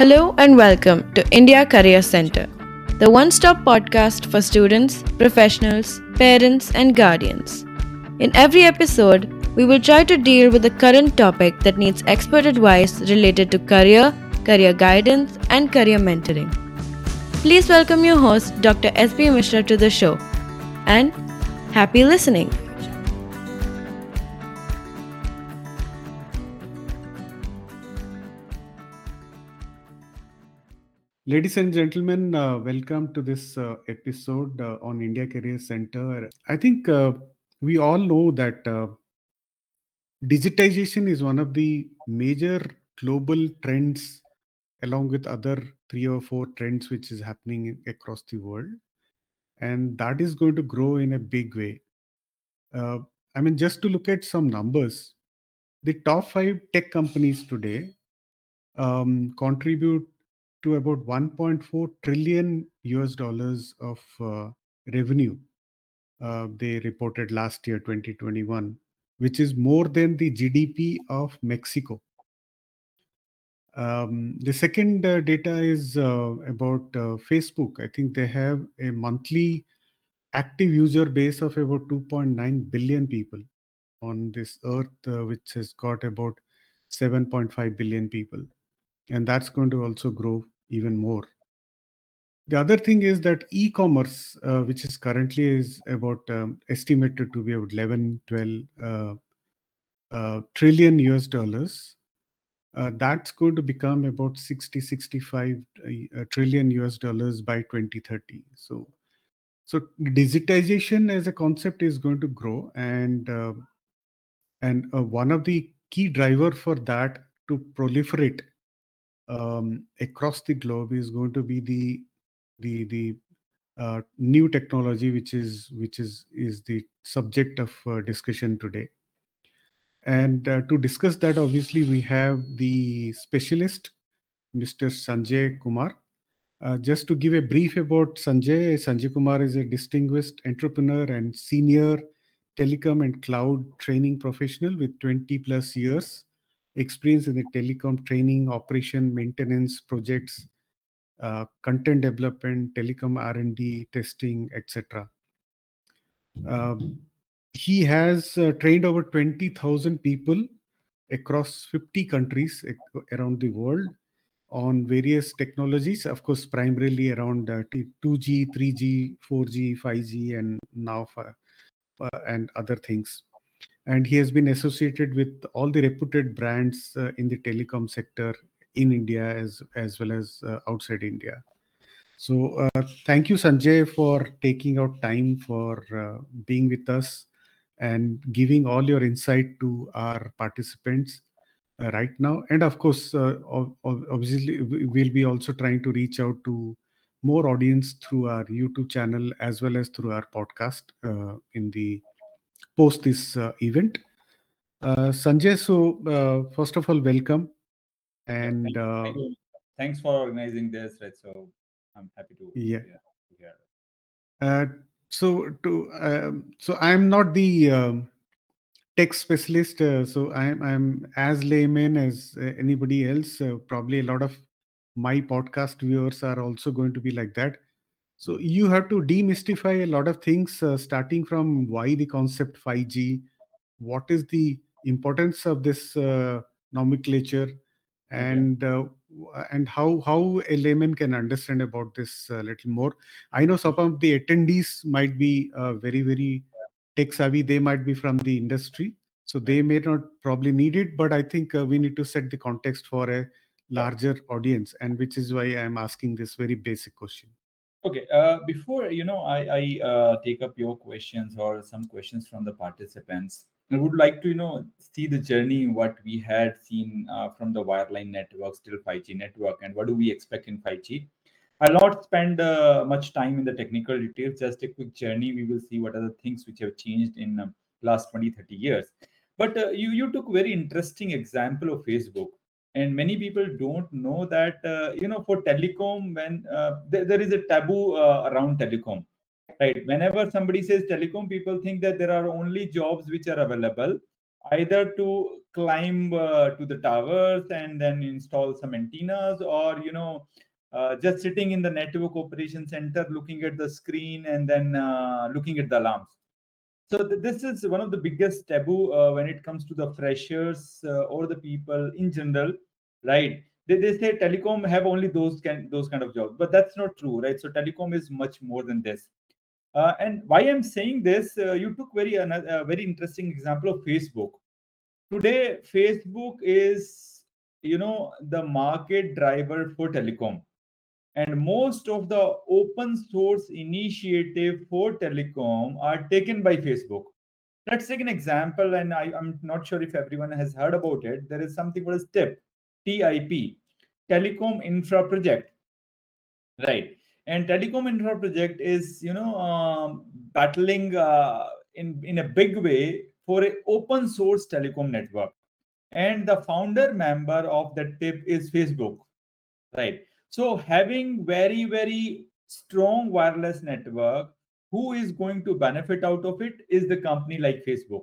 Hello and welcome to India Career Center, the one-stop podcast for students, professionals, parents and guardians. In every episode, we will try to deal with a current topic that needs expert advice related to career, career guidance and career mentoring. Please welcome your host, Dr. S. P. Mishra to the show and happy listening. Ladies and gentlemen, welcome to this episode on India Career Center. I think we all know that digitization is one of the major global trends along with other 3 or 4 trends which is happening across the world. And that is going to grow in a big way. Just to look at some numbers, the top 5 tech companies today contribute to about $1.4 trillion of revenue they reported last year, 2021, which is more than the GDP of Mexico. The second data is about Facebook. I think they have a monthly active user base of about 2.9 billion people on this earth, which has got about 7.5 billion people. And that's going to also grow even more. The other thing is that e-commerce, which is currently is about estimated to be about 11-12 trillion US dollars. That's going to become about 60-65 trillion US dollars by 2030. So digitization as a concept is going to grow, and one of the key driver for that to proliferate across the globe is going to be the new technology, which is the subject of discussion today. And to discuss that, obviously we have the specialist, Mr. Sanjay Kumar. Just to give a brief about Sanjay Kumar is a distinguished entrepreneur and senior telecom and cloud training professional with 20+ years. Experience in the telecom training, operation, maintenance, projects, content development, telecom R&D, testing, etc. He has trained over 20,000 people across 50 countries around the world on various technologies, of course, primarily around 2G, 3G, 4G, 5G, and now and other things. And he has been associated with all the reputed brands in the telecom sector in India as well as outside India. So thank you, Sanjay, for taking out time for being with us and giving all your insight to our participants right now. And of course, obviously, we'll be also trying to reach out to more audience through our YouTube channel as well as through our podcast post this event. Sanjay, so first of all, welcome. And thanks for organizing this, right? So I'm happy to be here. So I'm not the tech specialist, so I'm as layman as anybody else. Probably a lot of my podcast viewers are also going to be like that. So you have to demystify a lot of things, starting from why the concept 5G, what is the importance of this nomenclature, and how a layman can understand about this a little more. I know some of the attendees might be very, very tech savvy. They might be from the industry, so they may not probably need it, but I think we need to set the context for a larger audience, and which is why I'm asking this very basic question. Okay, before I take up your questions or some questions from the participants, I would like to see the journey what we had seen from the wireline networks till 5G network, and what do we expect in 5G. I'll not spend much time in the technical details, just a quick journey. We will see what are the things which have changed in last 20-30 years. But you took very interesting example of Facebook. And many people don't know that, for telecom, when there is a taboo around telecom, right? Whenever somebody says telecom, people think that there are only jobs which are available either to climb to the towers and then install some antennas, or just sitting in the network operation center looking at the screen and then looking at the alarms. So this is one of the biggest taboo when it comes to the freshers or the people in general, right? They say telecom have only those kind of jobs, but that's not true, right? So telecom is much more than this. And why I'm saying this, you took a very interesting example of Facebook. Today, Facebook is, the market driver for telecom. And most of the open source initiative for telecom are taken by Facebook. Let's take an example, and I'm not sure if everyone has heard about it. There is something called as TIP, T-I-P, Telecom Infra Project, right? And Telecom Infra Project is, battling in a big way for an open source telecom network. And the founder member of that TIP is Facebook, right? So having very, very strong wireless network, who is going to benefit out of it is the company like Facebook.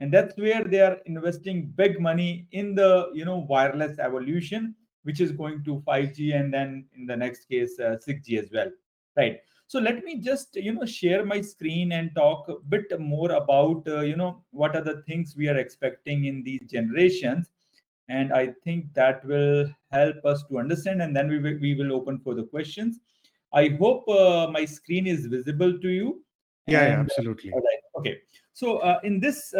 And that's where they are investing big money in the, wireless evolution, which is going to 5G and then in the next case, 6G as well, right? So let me just, share my screen and talk a bit more about, what are the things we are expecting in these generations. And I think that will help us to understand, and then we will open for the questions. I hope my screen is visible to you. Yeah, absolutely. All right. Okay. So in this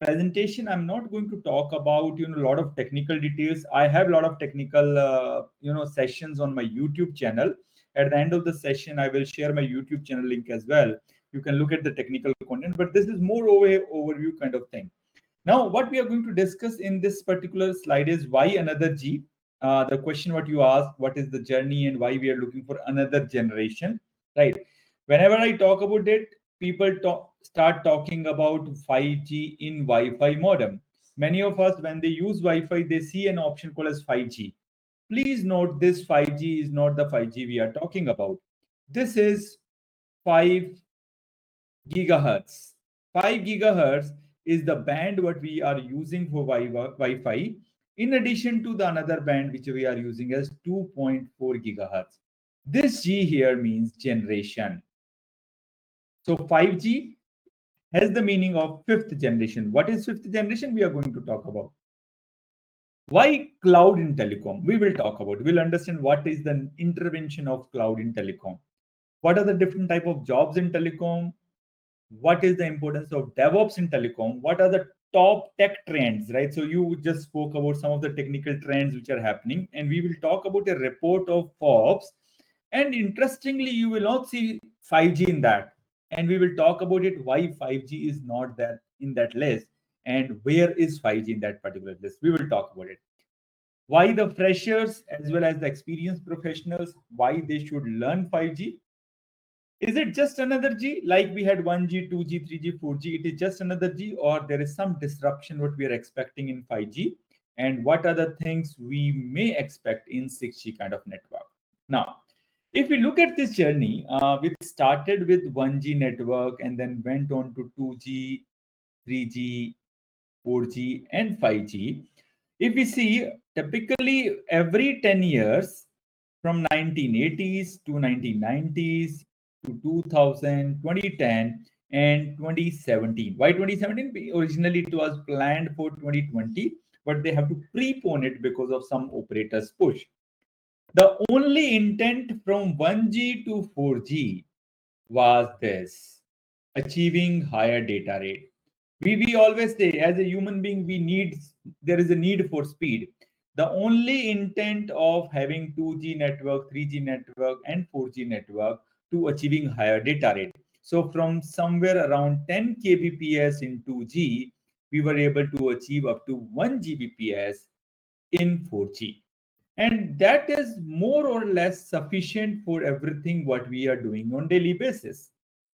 presentation, I'm not going to talk about a lot of technical details. I have a lot of technical sessions on my YouTube channel. At the end of the session, I will share my YouTube channel link as well. You can look at the technical content, but this is more overview kind of thing. Now, what we are going to discuss in this particular slide is why another G? The question what you asked, what is the journey and why we are looking for another generation, right? Whenever I talk about it, people start talking about 5G in Wi-Fi modem. Many of us, when they use Wi-Fi, they see an option called as 5G. Please note this 5G is not the 5G we are talking about. This is 5 gigahertz. 5 gigahertz is the band what we are using for Wi-Fi, in addition to the another band which we are using as 2.4 gigahertz. This G here means generation. So 5G has the meaning of fifth generation. What is fifth generation? We are going to talk about. Why cloud in telecom? We will talk about. We'll understand what is the intervention of cloud in telecom. What are the different type of jobs in telecom? What is the importance of DevOps in telecom? What are the top tech trends, right? So you just spoke about some of the technical trends which are happening, and we will talk about a report of Forbes. And interestingly, you will not see 5G in that. And we will talk about it, why 5G is not that in that list, and where is 5G in that particular list. We will talk about it. Why the freshers as well as the experienced professionals, why they should learn 5G. Is it just another G? Like we had 1G, 2G, 3G, 4G, it is just another G, or there is some disruption what we are expecting in 5G, and what are the things we may expect in 6G kind of network. Now, if we look at this journey, we started with 1G network and then went on to 2G, 3G, 4G, and 5G. If we see, typically every 10 years, from 1980s to 1990s, to 2000, 2010, and 2017. Why 2017? Originally, it was planned for 2020, but they have to prepone it because of some operators' push. The only intent from 1G to 4G was this, achieving higher data rate. We always say, as a human being, there is a need for speed. The only intent of having 2G network, 3G network, and 4G network to achieving higher data rate. So from somewhere around 10 kbps in 2G, we were able to achieve up to 1 gbps in 4G. And that is more or less sufficient for everything what we are doing on daily basis,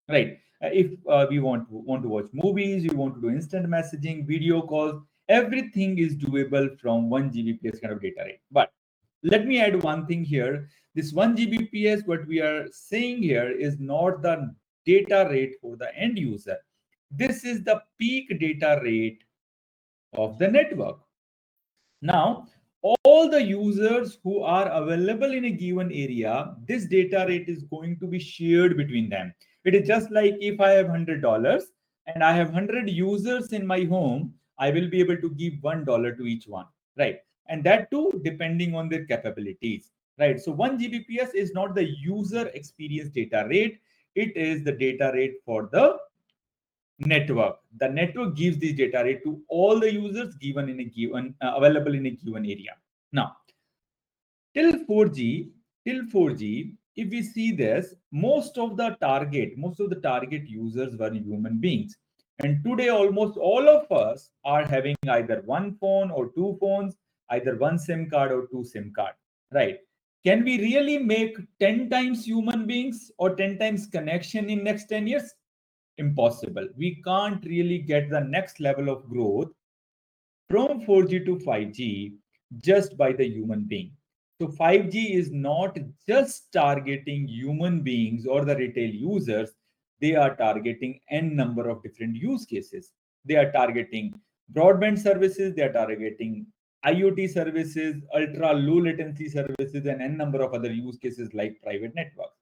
right? If we want to watch movies, you want to do instant messaging, video calls, everything is doable from 1 gbps kind of data rate. But let me add one thing here. This 1 Gbps, what we are saying here is not the data rate for the end user. This is the peak data rate of the network. Now, all the users who are available in a given area, this data rate is going to be shared between them. It is just like if I have $100 and I have 100 users in my home, I will be able to give $1 to each one, right? And that too, depending on their capabilities, right? So 1 Gbps is not the user experience data rate. It is the data rate for the network. The network gives this data rate to all the users given in a given, available in a given area. Now, till 4G, if we see this, most of the target users were human beings. And today, almost all of us are having either one phone or two phones, either one SIM card or two SIM card, right? Can we really make 10 times human beings or 10 times connection in next 10 years? Impossible. We can't really get the next level of growth from 4G to 5G just by the human being. So 5G is not just targeting human beings or the retail users. They are targeting n number of different use cases. They are targeting broadband services. They are targeting IoT services, ultra low latency services, and n number of other use cases like private networks.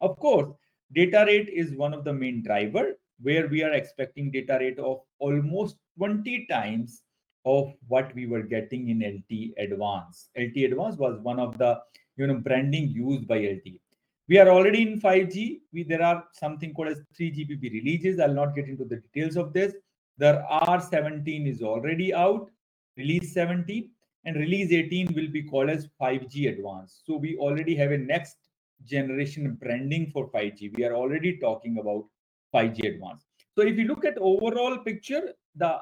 Of course, data rate is one of the main driver where we are expecting data rate of almost 20 times of what we were getting in LTE Advance. LTE Advance was one of the branding used by LTE. We are already in 5G. There are something called as 3GPP releases. I'll not get into the details of this. There are 17 is already out, release 17, and release 18 will be called as 5G Advanced. So we already have a next generation branding for 5G. We are already talking about 5G Advanced. So if you look at overall picture, the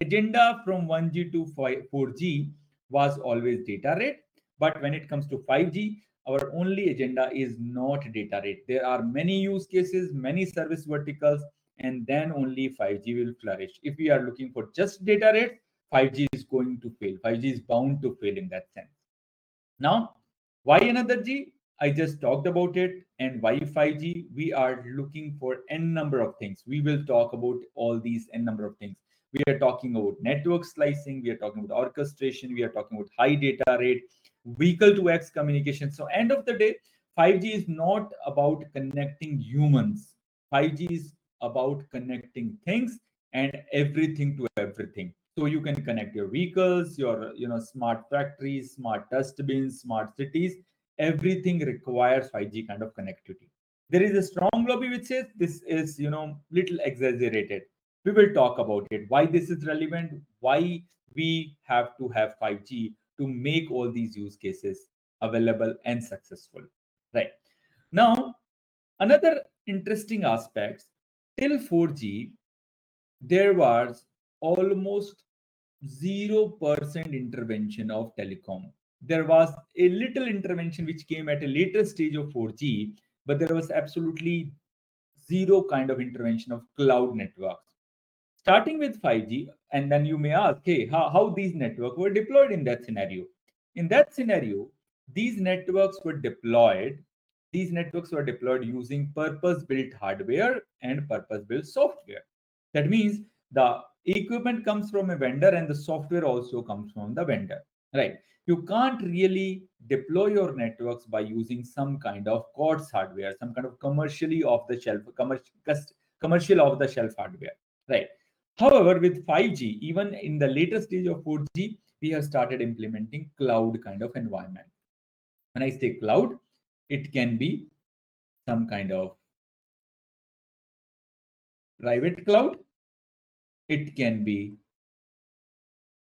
agenda from 1G to 4G was always data rate. But when it comes to 5G, our only agenda is not data rate. There are many use cases, many service verticals, and then only 5G will flourish. If we are looking for just data rate, 5G is going to fail. 5G is bound to fail in that sense. Now, why another G? I just talked about it. And why 5G? We are looking for n number of things. We will talk about all these n number of things. We are talking about network slicing. We are talking about orchestration. We are talking about high data rate, vehicle-to-X communication. So end of the day, 5G is not about connecting humans. 5G is about connecting things and everything to everything. So you can connect your vehicles, your smart factories, smart dustbins, smart cities. Everything requires 5G kind of connectivity. There is a strong lobby which says this is little exaggerated. We will talk about it, why this is relevant, why we have to have 5G to make all these use cases available and successful, right? Now, another interesting aspect, till 4G, there was almost 0% intervention of telecom. There was a little intervention which came at a later stage of 4G, but there was absolutely zero kind of intervention of cloud networks. Starting with 5G, and then you may ask, hey, how these networks were deployed in that scenario? In that scenario, these networks were deployed using purpose-built hardware and purpose-built software. That means the equipment comes from a vendor and the software also comes from the vendor, right? You can't really deploy your networks by using some kind of COTS hardware, some kind of commercial off-the-shelf hardware, right? However, with 5G, even in the later stage of 4G, we have started implementing cloud kind of environment. When I say cloud, it can be some kind of private cloud. It can be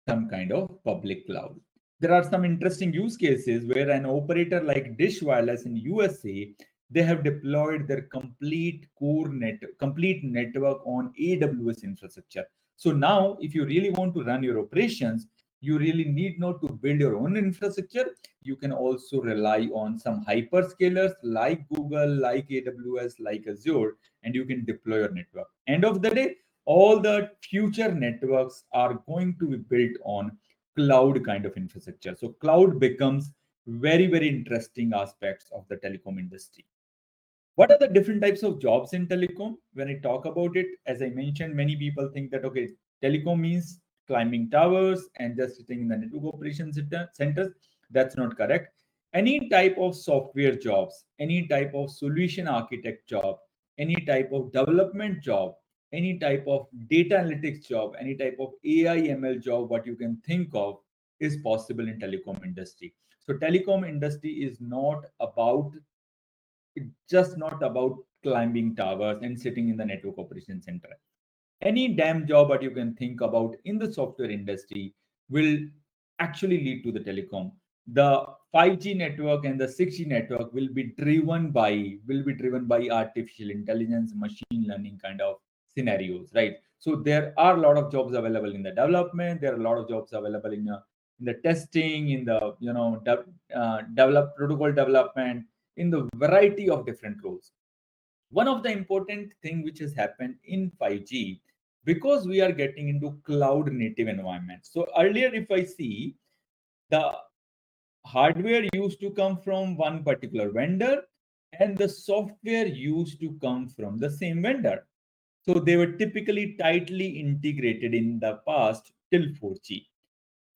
some kind of public cloud. There are some interesting use cases where an operator like Dish Wireless in USA, they have deployed their complete network on AWS infrastructure. So now, if you really want to run your operations, you really need not to build your own infrastructure. You can also rely on some hyperscalers like Google, like AWS, like Azure, and you can deploy your network. End of the day, all the future networks are going to be built on cloud kind of infrastructure. So cloud becomes very, very interesting aspects of the telecom industry. What are the different types of jobs in telecom? When I talk about it, as I mentioned, many people think that, okay, telecom means climbing towers and just sitting in the network operations centers. That's not correct. Any type of software jobs, any type of solution architect job, any type of development job, any type of data analytics job, any type of AI ML job, what you can think of is possible in telecom industry. So telecom industry is not about, it's just not about climbing towers and sitting in the network operations center. Any damn job that you can think about in the software industry will actually lead to the telecom. The 5G network and the 6G network will be driven by artificial intelligence, machine learning kind of scenarios, right? So there are a lot of jobs available in the development. There are a lot of jobs available in the testing, in the protocol development, in the variety of different roles. One of the important thing which has happened in 5G, because we are getting into cloud native environments. So earlier, if I see, the hardware used to come from one particular vendor and the software used to come from the same vendor. So they were typically tightly integrated in the past till 4G.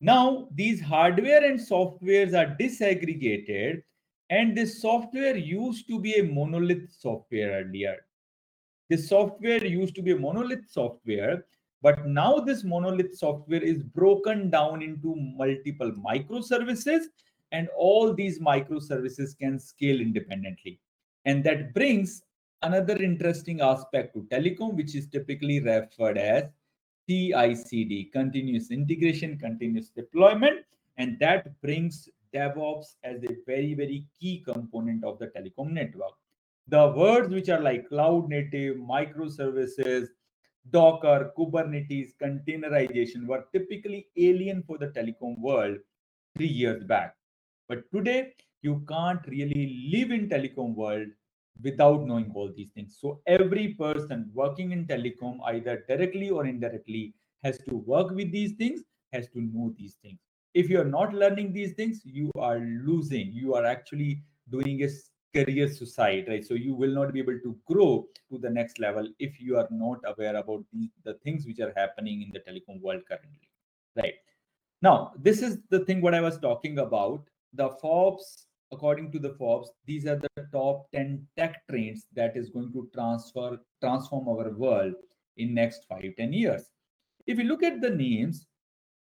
Now these hardware and softwares are disaggregated, and this software used to be a monolith software earlier. This software used to be a monolith software, but now this monolith software is broken down into multiple microservices, and all these microservices can scale independently. And that brings another interesting aspect to telecom, which is typically referred as CI/CD, continuous integration, continuous deployment, and that brings DevOps as a very, very key component of the telecom network. The words which are like cloud native, microservices, Docker, Kubernetes, containerization were typically alien for the telecom world 3 years back. But today, you can't really live in telecom world without knowing all these things. So every person working in telecom, either directly or indirectly, has to work with these things, has to know these things. If you are not learning these things, you are losing. You are actually doing a career suicide, right? So you will not be able to grow to the next level if you are not aware about the things which are happening in the telecom world currently, right? Now, this is the thing what I was talking about. The Forbes, according to the Forbes, these are the top 10 tech trends that is going to transform our world in next 5-10 years. If you look at the names,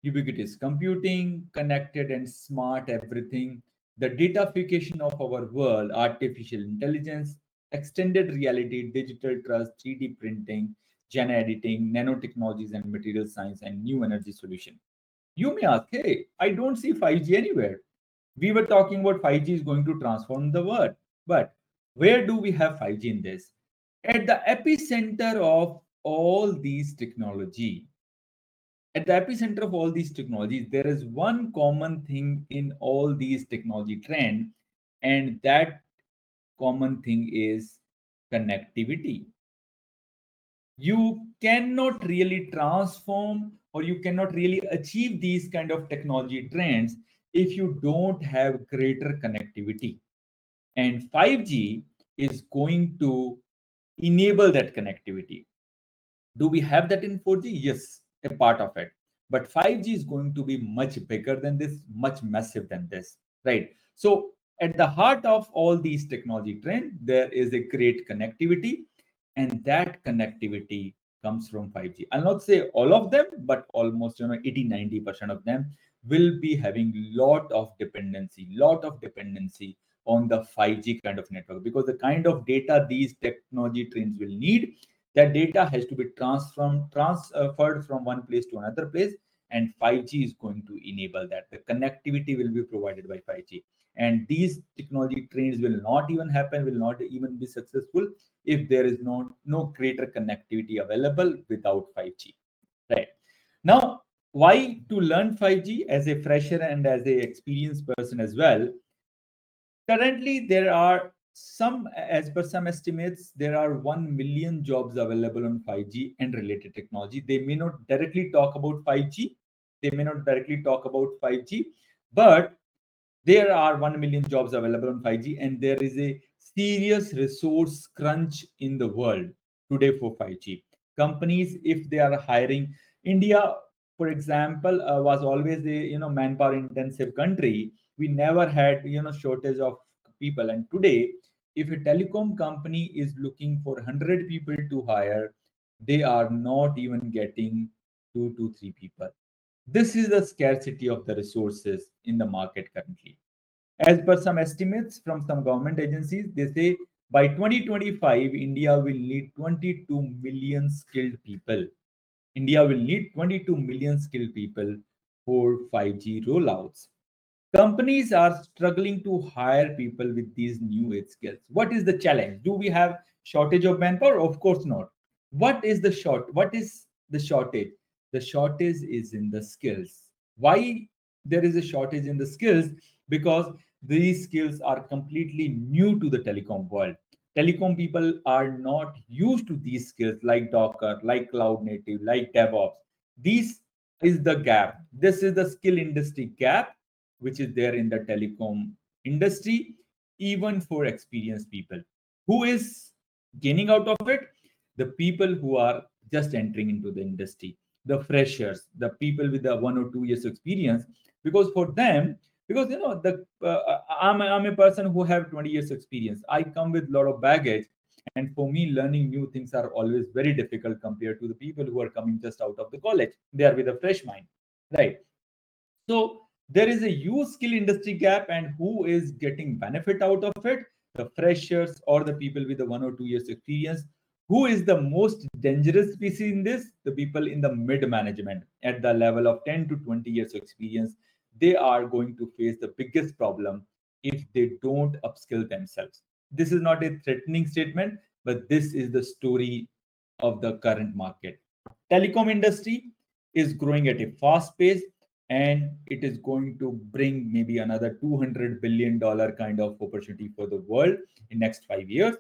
ubiquitous computing, connected and smart everything, the datafication of our world, artificial intelligence, extended reality, digital trust, 3D printing, gen editing, nanotechnologies and material science, and new energy solution. You may ask, hey, I don't see 5G anywhere. We were talking about 5G is going to transform the world, but where do we have 5G in this? At the epicenter of all these technology. At the epicenter of all these technologies, there is one common thing in all these technology trends, and that common thing is connectivity. You cannot really transform or you cannot really achieve these kind of technology trends if you don't have greater connectivity. And 5G is going to enable that connectivity. Do we have that in 4G? Yes. A part of it, but 5G is going to be much bigger than this, much massive than this, right? So at the heart of all these technology trends, there is a great connectivity, and that connectivity comes from 5G. I'll not say all of them, but almost 80-90% of them will be having lot of dependency on the 5G kind of network, because the kind of data these technology trends will need, that data has to be transferred from one place to another place, and 5G is going to enable that. The connectivity will be provided by 5G. And these technology trends will not even be successful if there is no greater connectivity available without 5G, right? Now, why to learn 5G as a fresher and as an experienced person as well? Currently, there are as per some estimates, there are 1 million jobs available on 5G and related technology. They may not directly talk about 5G. But there are 1 million jobs available on 5G, and there is a serious resource crunch in the world today for 5G. Companies, if they are hiring, India, for example, was always a manpower intensive country. We never had shortage of people. And today, if a telecom company is looking for 100 people to hire, they are not even getting 2 to 3 people. This is the scarcity of the resources in the market currently. As per some estimates from some government agencies, they say by 2025, India will need 22 million skilled people. India will need 22 million skilled people for 5G rollouts. Companies are struggling to hire people with these new age skills. What is the challenge? Do we have shortage of manpower? Of course not. What is the shortage? The shortage is in the skills. Why there is a shortage in the skills? Because these skills are completely new to the telecom world. Telecom people are not used to these skills like Docker, like cloud native, like DevOps. This is the gap. This is the skill industry gap, which is there in the telecom industry, even for experienced people. Who is gaining out of it? The people who are just entering into the industry, the freshers, the people with the 1 or 2 years experience, because for them, I'm a person who have 20 years experience. I come with a lot of baggage. And for me, learning new things are always very difficult compared to the people who are coming just out of the college. They are with a fresh mind, right? So there is a huge skill industry gap, and who is getting benefit out of it? The freshers or the people with the 1 or 2 years experience. Who is the most dangerous species in this? The people in the mid-management at the level of 10 to 20 years experience. They are going to face the biggest problem if they don't upskill themselves. This is not a threatening statement, but this is the story of the current market. Telecom industry is growing at a fast pace, and it is going to bring maybe another $200 billion kind of opportunity for the world in next 5 years.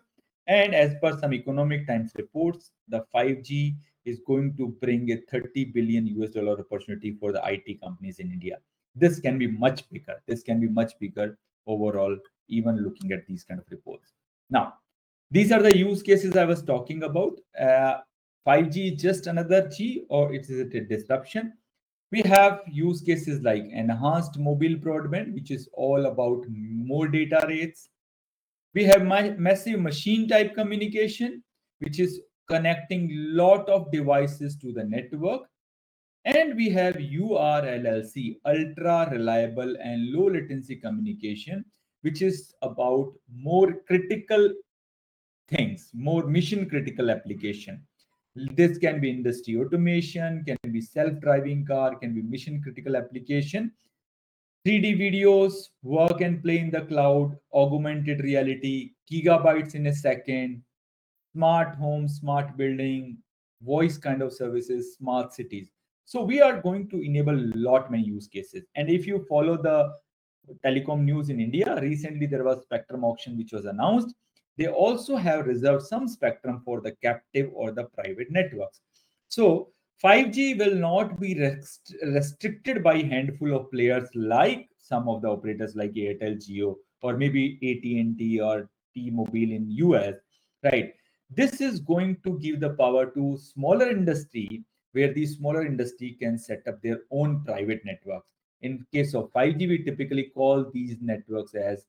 And as per some Economic Times reports, the 5G is going to bring a $30 billion opportunity for the IT companies in India. This can be much bigger. This can be much bigger overall, even looking at these kind of reports. Now, these are the use cases I was talking about. 5G is just another G, or is it a disruption? We have use cases like enhanced mobile broadband, which is all about more data rates. We have massive machine type communication, which is connecting lot of devices to the network. And we have URLLC, ultra reliable and low latency communication, which is about more critical things, more mission critical application. This can be industry automation, can be self-driving car, can be mission critical application, 3D videos, work and play in the cloud, augmented reality, gigabytes in a second, smart home, smart building, voice kind of services, smart cities. So we are going to enable a lot many use cases. And if you follow the telecom news in India, recently there was spectrum auction, which was announced. They also have reserved some spectrum for the captive or the private networks. So 5G will not be restricted by a handful of players like some of the operators like Airtel Jio or maybe AT&T or T-Mobile in US, right? This is going to give the power to smaller industry, where the smaller industry can set up their own private networks. In case of 5G, we typically call these networks as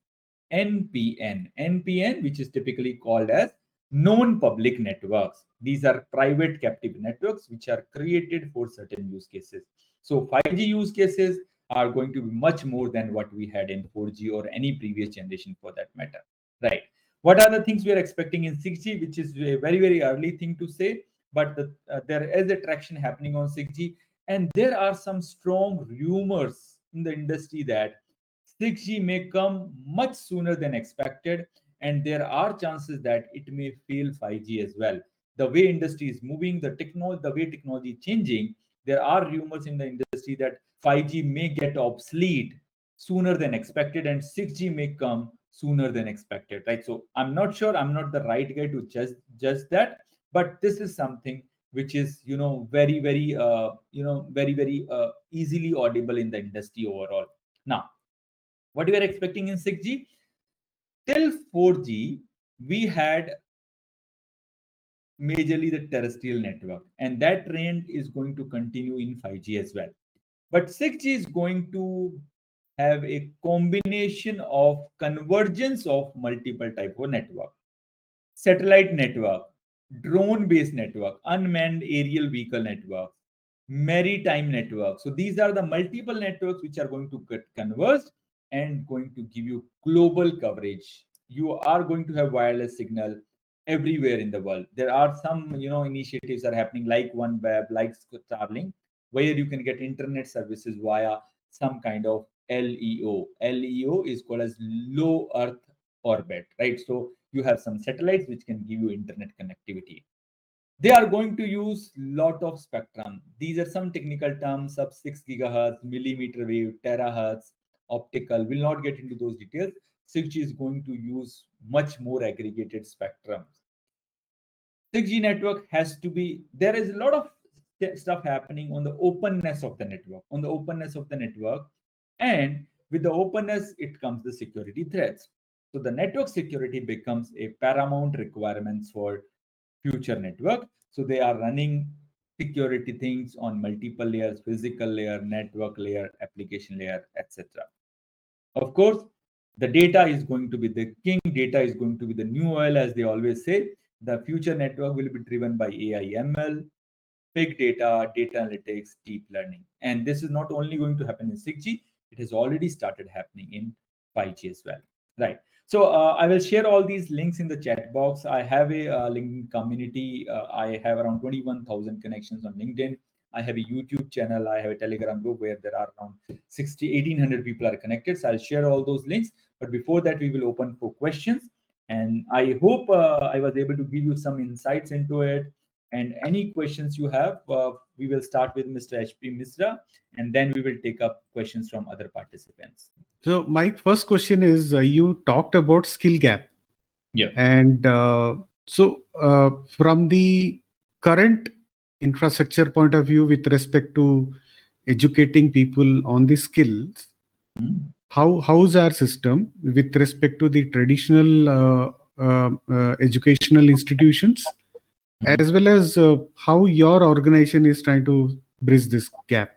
NPN, which is typically called as non-public networks. These are private captive networks, which are created for certain use cases. So 5G use cases are going to be much more than what we had in 4G or any previous generation for that matter, right? What are the things we are expecting in 6G, which is a very, very early thing to say? But there is a traction happening on 6G. And there are some strong rumors in the industry that 6G may come much sooner than expected. And there are chances that it may fail 5G as well. The way industry is moving, the way technology is changing, there are rumors in the industry that 5G may get obsolete sooner than expected and 6G may come sooner than expected, right? So I'm not sure, I'm not the right guy to judge that. But this is something which is, very, very, very, very easily audible in the industry overall. Now, what we are expecting in 6G? Till 4G, we had majorly the terrestrial network, and that trend is going to continue in 5G as well. But 6G is going to have a combination of convergence of multiple type of network, satellite network, drone-based network, unmanned aerial vehicle network, maritime network. So these are the multiple networks which are going to get converged and going to give you global coverage. You are going to have wireless signal everywhere in the world. There are some, you know, initiatives are happening like OneWeb, like Starlink, where you can get internet services via some kind of LEO. LEO is called as low Earth orbit, right? So you have some satellites which can give you internet connectivity. They are going to use lot of spectrum. These are some technical terms: sub 6 GHz, millimeter wave, terahertz, optical. We'll not get into those details. 6G is going to use much more aggregated spectrum. 6G network has to be, there is a lot of stuff happening on the openness of the network, and with the openness, it comes the security threats. So the network security becomes a paramount requirement for future network. So they are running security things on multiple layers, physical layer, network layer, application layer, etc. Of course, the data is going to be the king. Data is going to be the new oil, as they always say. The future network will be driven by AI, ML, big data, data analytics, deep learning. And this is not only going to happen in 6G, it has already started happening in 5G as well. Right. So I will share all these links in the chat box. I have a LinkedIn community. I have around 21,000 connections on LinkedIn. I have a YouTube channel. I have a Telegram group where there are around 1,800 people are connected. So I'll share all those links. But before that, we will open for questions. And I hope I was able to give you some insights into it. And any questions you have, we will start with Mr. H.P. Mishra, and then we will take up questions from other participants. So my first question is, you talked about skill gap. Yeah. And so from the current infrastructure point of view with respect to educating people on the skills, how's our system with respect to the traditional educational institutions? As well as how your organization is trying to bridge this gap.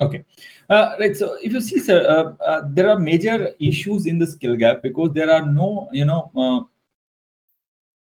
Okay. Right. So if you see, sir, there are major issues in the skill gap because there are no,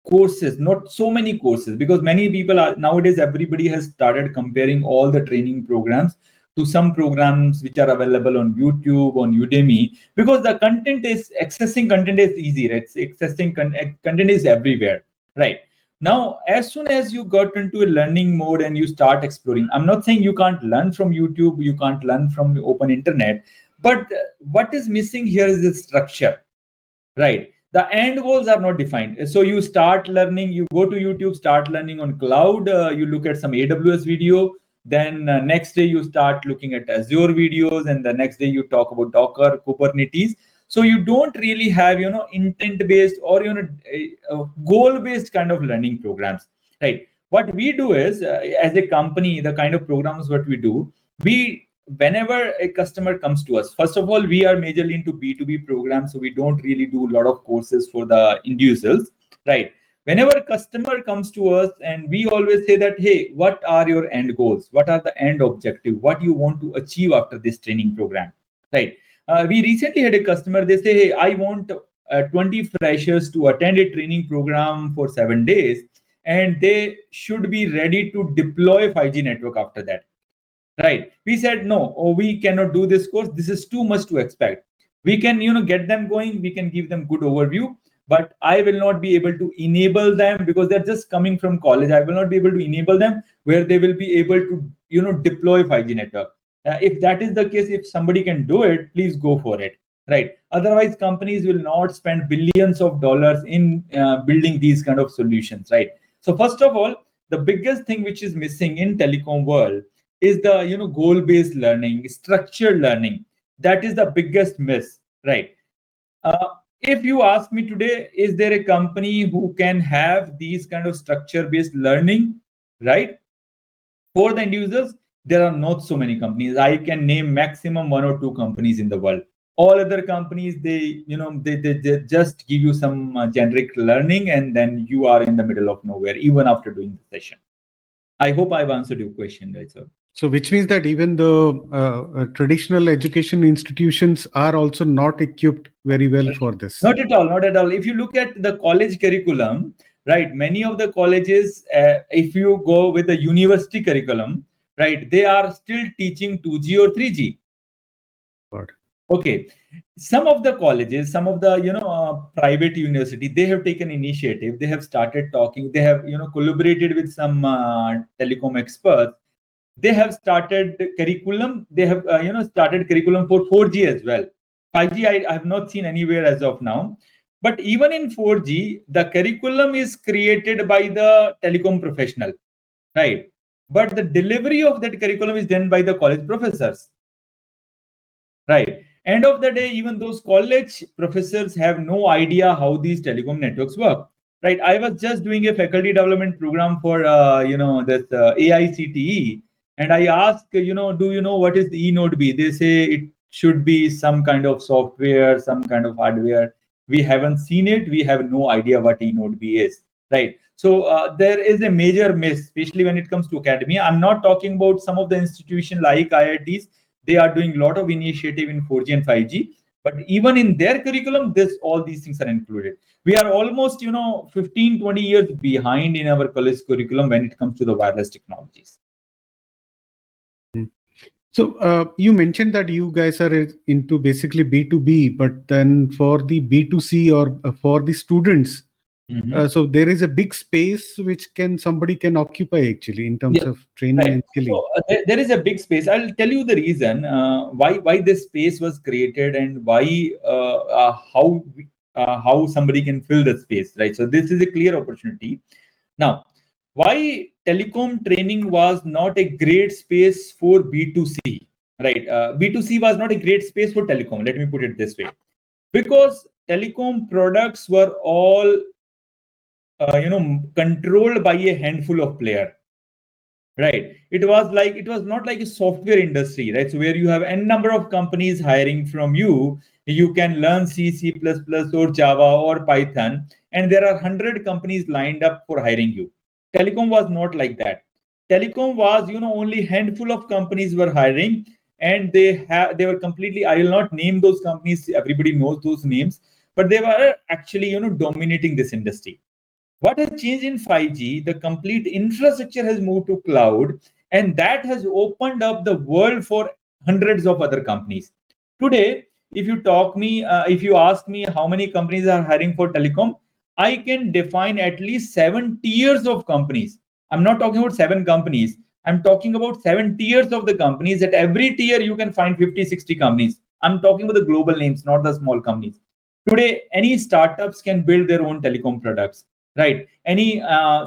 courses, not so many courses, because many people are nowadays, everybody has started comparing all the training programs to some programs which are available on YouTube, on Udemy, because the content is, accessing content is easy, right? Accessing content is everywhere, right? Now, as soon as you got into a learning mode and you start exploring, I'm not saying you can't learn from YouTube, you can't learn from the open internet, but what is missing here is the structure, right? The end goals are not defined. So you start learning, you go to YouTube, start learning on cloud, you look at some AWS video, then next day you start looking at Azure videos, and the next day you talk about Docker, Kubernetes. So you don't really have, intent-based or, goal-based kind of learning programs, right? What we do is, as a company, the kind of programs what we do, whenever a customer comes to us, first of all, we are majorly into B2B programs, so we don't really do a lot of courses for the individuals, right? Whenever a customer comes to us, and we always say that, hey, what are your end goals? What are the end objective? What you want to achieve after this training program, right? We recently had a customer, they say, hey, I want 20 freshers to attend a training program for 7 days, and they should be ready to deploy 5G network after that, right? We said, no, we cannot do this course. This is too much to expect. We can, get them going. We can give them good overview, but I will not be able to enable them because they're just coming from college. I will not be able to enable them where they will be able to, deploy 5G network. If that is the case, if somebody can do it, please go for it, right? Otherwise, companies will not spend billions of dollars in building these kind of solutions, right? So first of all, the biggest thing which is missing in telecom world is the, goal-based learning, structured learning. That is the biggest miss, right? If you ask me today, is there a company who can have these kind of structure-based learning, right? For the individuals, there are not so many companies. I can name maximum 1 or 2 companies in the world. All other companies, they just give you some generic learning, and then you are in the middle of nowhere, even after doing the session. I hope I've answered your question, right, sir? So which means that even the traditional education institutions are also not equipped very well for this. Not at all, not at all. If you look at the college curriculum, right, many of the colleges, if you go with a university curriculum, right, they are still teaching 2G or 3G. Got it. Okay, some of the colleges, some of the private university, they have taken initiative. They have started talking. They have collaborated with some telecom experts. They have started curriculum. They have started curriculum for 4G as well. 5G I have not seen anywhere as of now. But even in 4G, the curriculum is created by the telecom professional, right? But the delivery of that curriculum is done by the college professors, right? End of the day, even those college professors have no idea how these telecom networks work, right? I was just doing a faculty development program for this AICTE, and I asked, do you know what is the e-node B? They say it should be some kind of software, some kind of hardware. We haven't seen it. We have no idea what e-node B is, right? So there is a major miss, especially when it comes to academia. I'm not talking about some of the institutions like IITs. They are doing a lot of initiative in 4G and 5G, but even in their curriculum, all these things are included. We are almost, 15, 20 years behind in our college curriculum when it comes to the wireless technologies. So you mentioned that you guys are into basically B2B, but then for the B2C or for the students, so there is a big space which somebody can occupy actually in terms of training and skilling. So, there is a big space. I'll tell you the reason why this space was created and why how somebody can fill the space, right? So this is a clear opportunity. Now, why telecom training was not a great space for B2C, right? B2C was not a great space for telecom. Let me put it this way, because telecom products were all controlled by a handful of players, right? It was not like a software industry, right? So where you have n number of companies hiring from you, you can learn C, C++ or Java or Python, and there are 100 companies lined up for hiring you. Telecom was not like that. Telecom was, only handful of companies were hiring, and they were completely, I will not name those companies, everybody knows those names, but they were actually, dominating this industry. What has changed in 5G? The complete infrastructure has moved to cloud, and that has opened up the world for hundreds of other companies. Today, if you ask me how many companies are hiring for telecom, I can define at least 7 tiers of companies. I'm not talking about 7 companies. I'm talking about 7 tiers of the companies. At every tier, you can find 50, 60 companies. I'm talking about the global names, not the small companies. Today, any startups can build their own telecom products. Right. Any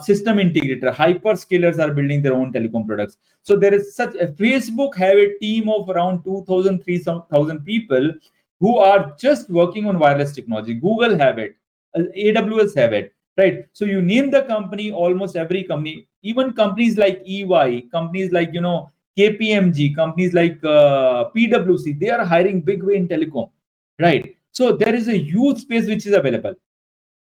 system integrator, hyperscalers are building their own telecom products. So there is Facebook have a team of around 2,000, 3,000 people who are just working on wireless technology. Google have it. AWS have it. Right. So you name the company, almost every company, even companies like EY, companies like, KPMG, companies like PwC, they are hiring big way in telecom. Right. So there is a huge space which is available.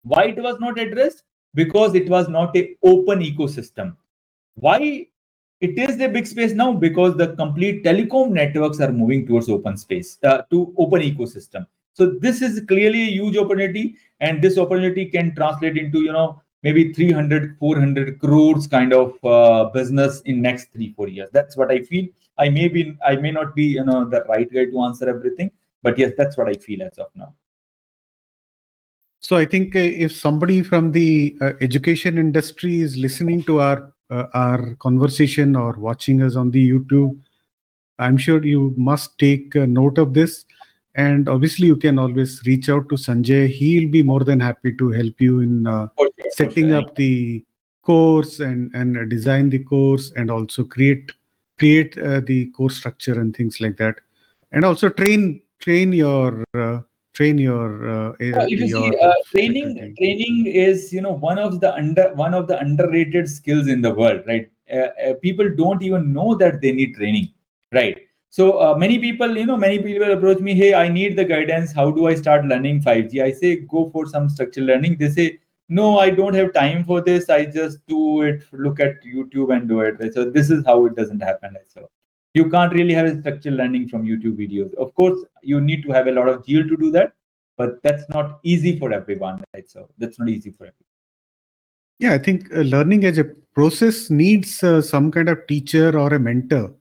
Why it was not addressed? Because it was not an open ecosystem. Why it is a big space now? Because the complete telecom networks are moving towards open space, to open ecosystem. So this is clearly a huge opportunity, and this opportunity can translate into, maybe 300, 400 crores kind of business in next 3-4 years. That's what I feel. I may not be, the right guy to answer everything, but yes, that's what I feel as of now. So I think if somebody from the education industry is listening to our conversation or watching us on the YouTube, I'm sure you must take note of this. And obviously, you can always reach out to Sanjay. He'll be more than happy to help you in setting up the course and design the course, and also create the course structure and things like that. And also Training is one of the underrated skills in the world, right? People don't even know that they need training, right? So many people approach me, hey, I need the guidance. How do I start learning 5G? I say, go for some structured learning. They say, no, I don't have time for this. I just do it, look at YouTube and do it. So this is how it doesn't happen. So you can't really have a structured learning from YouTube videos. Of course, you need to have a lot of zeal to do that, but that's not easy for everyone. Right? So that's not easy for everyone. Yeah, I think learning as a process needs some kind of teacher or a mentor.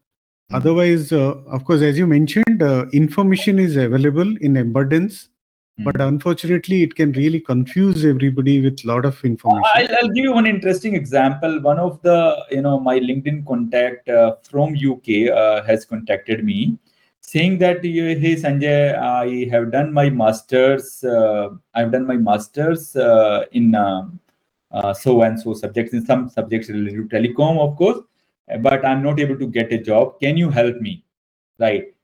Otherwise, of course, as you mentioned, information is available in abundance, but unfortunately, it can really confuse everybody with a lot of information. I'll give you one interesting example. One of the, my LinkedIn contact from UK has contacted me saying that, hey, Sanjay, I have done my master's. I've done my master's in so-and-so subjects, in some subjects related to telecom, of course. But I'm not able to get a job. Can you help me? Right.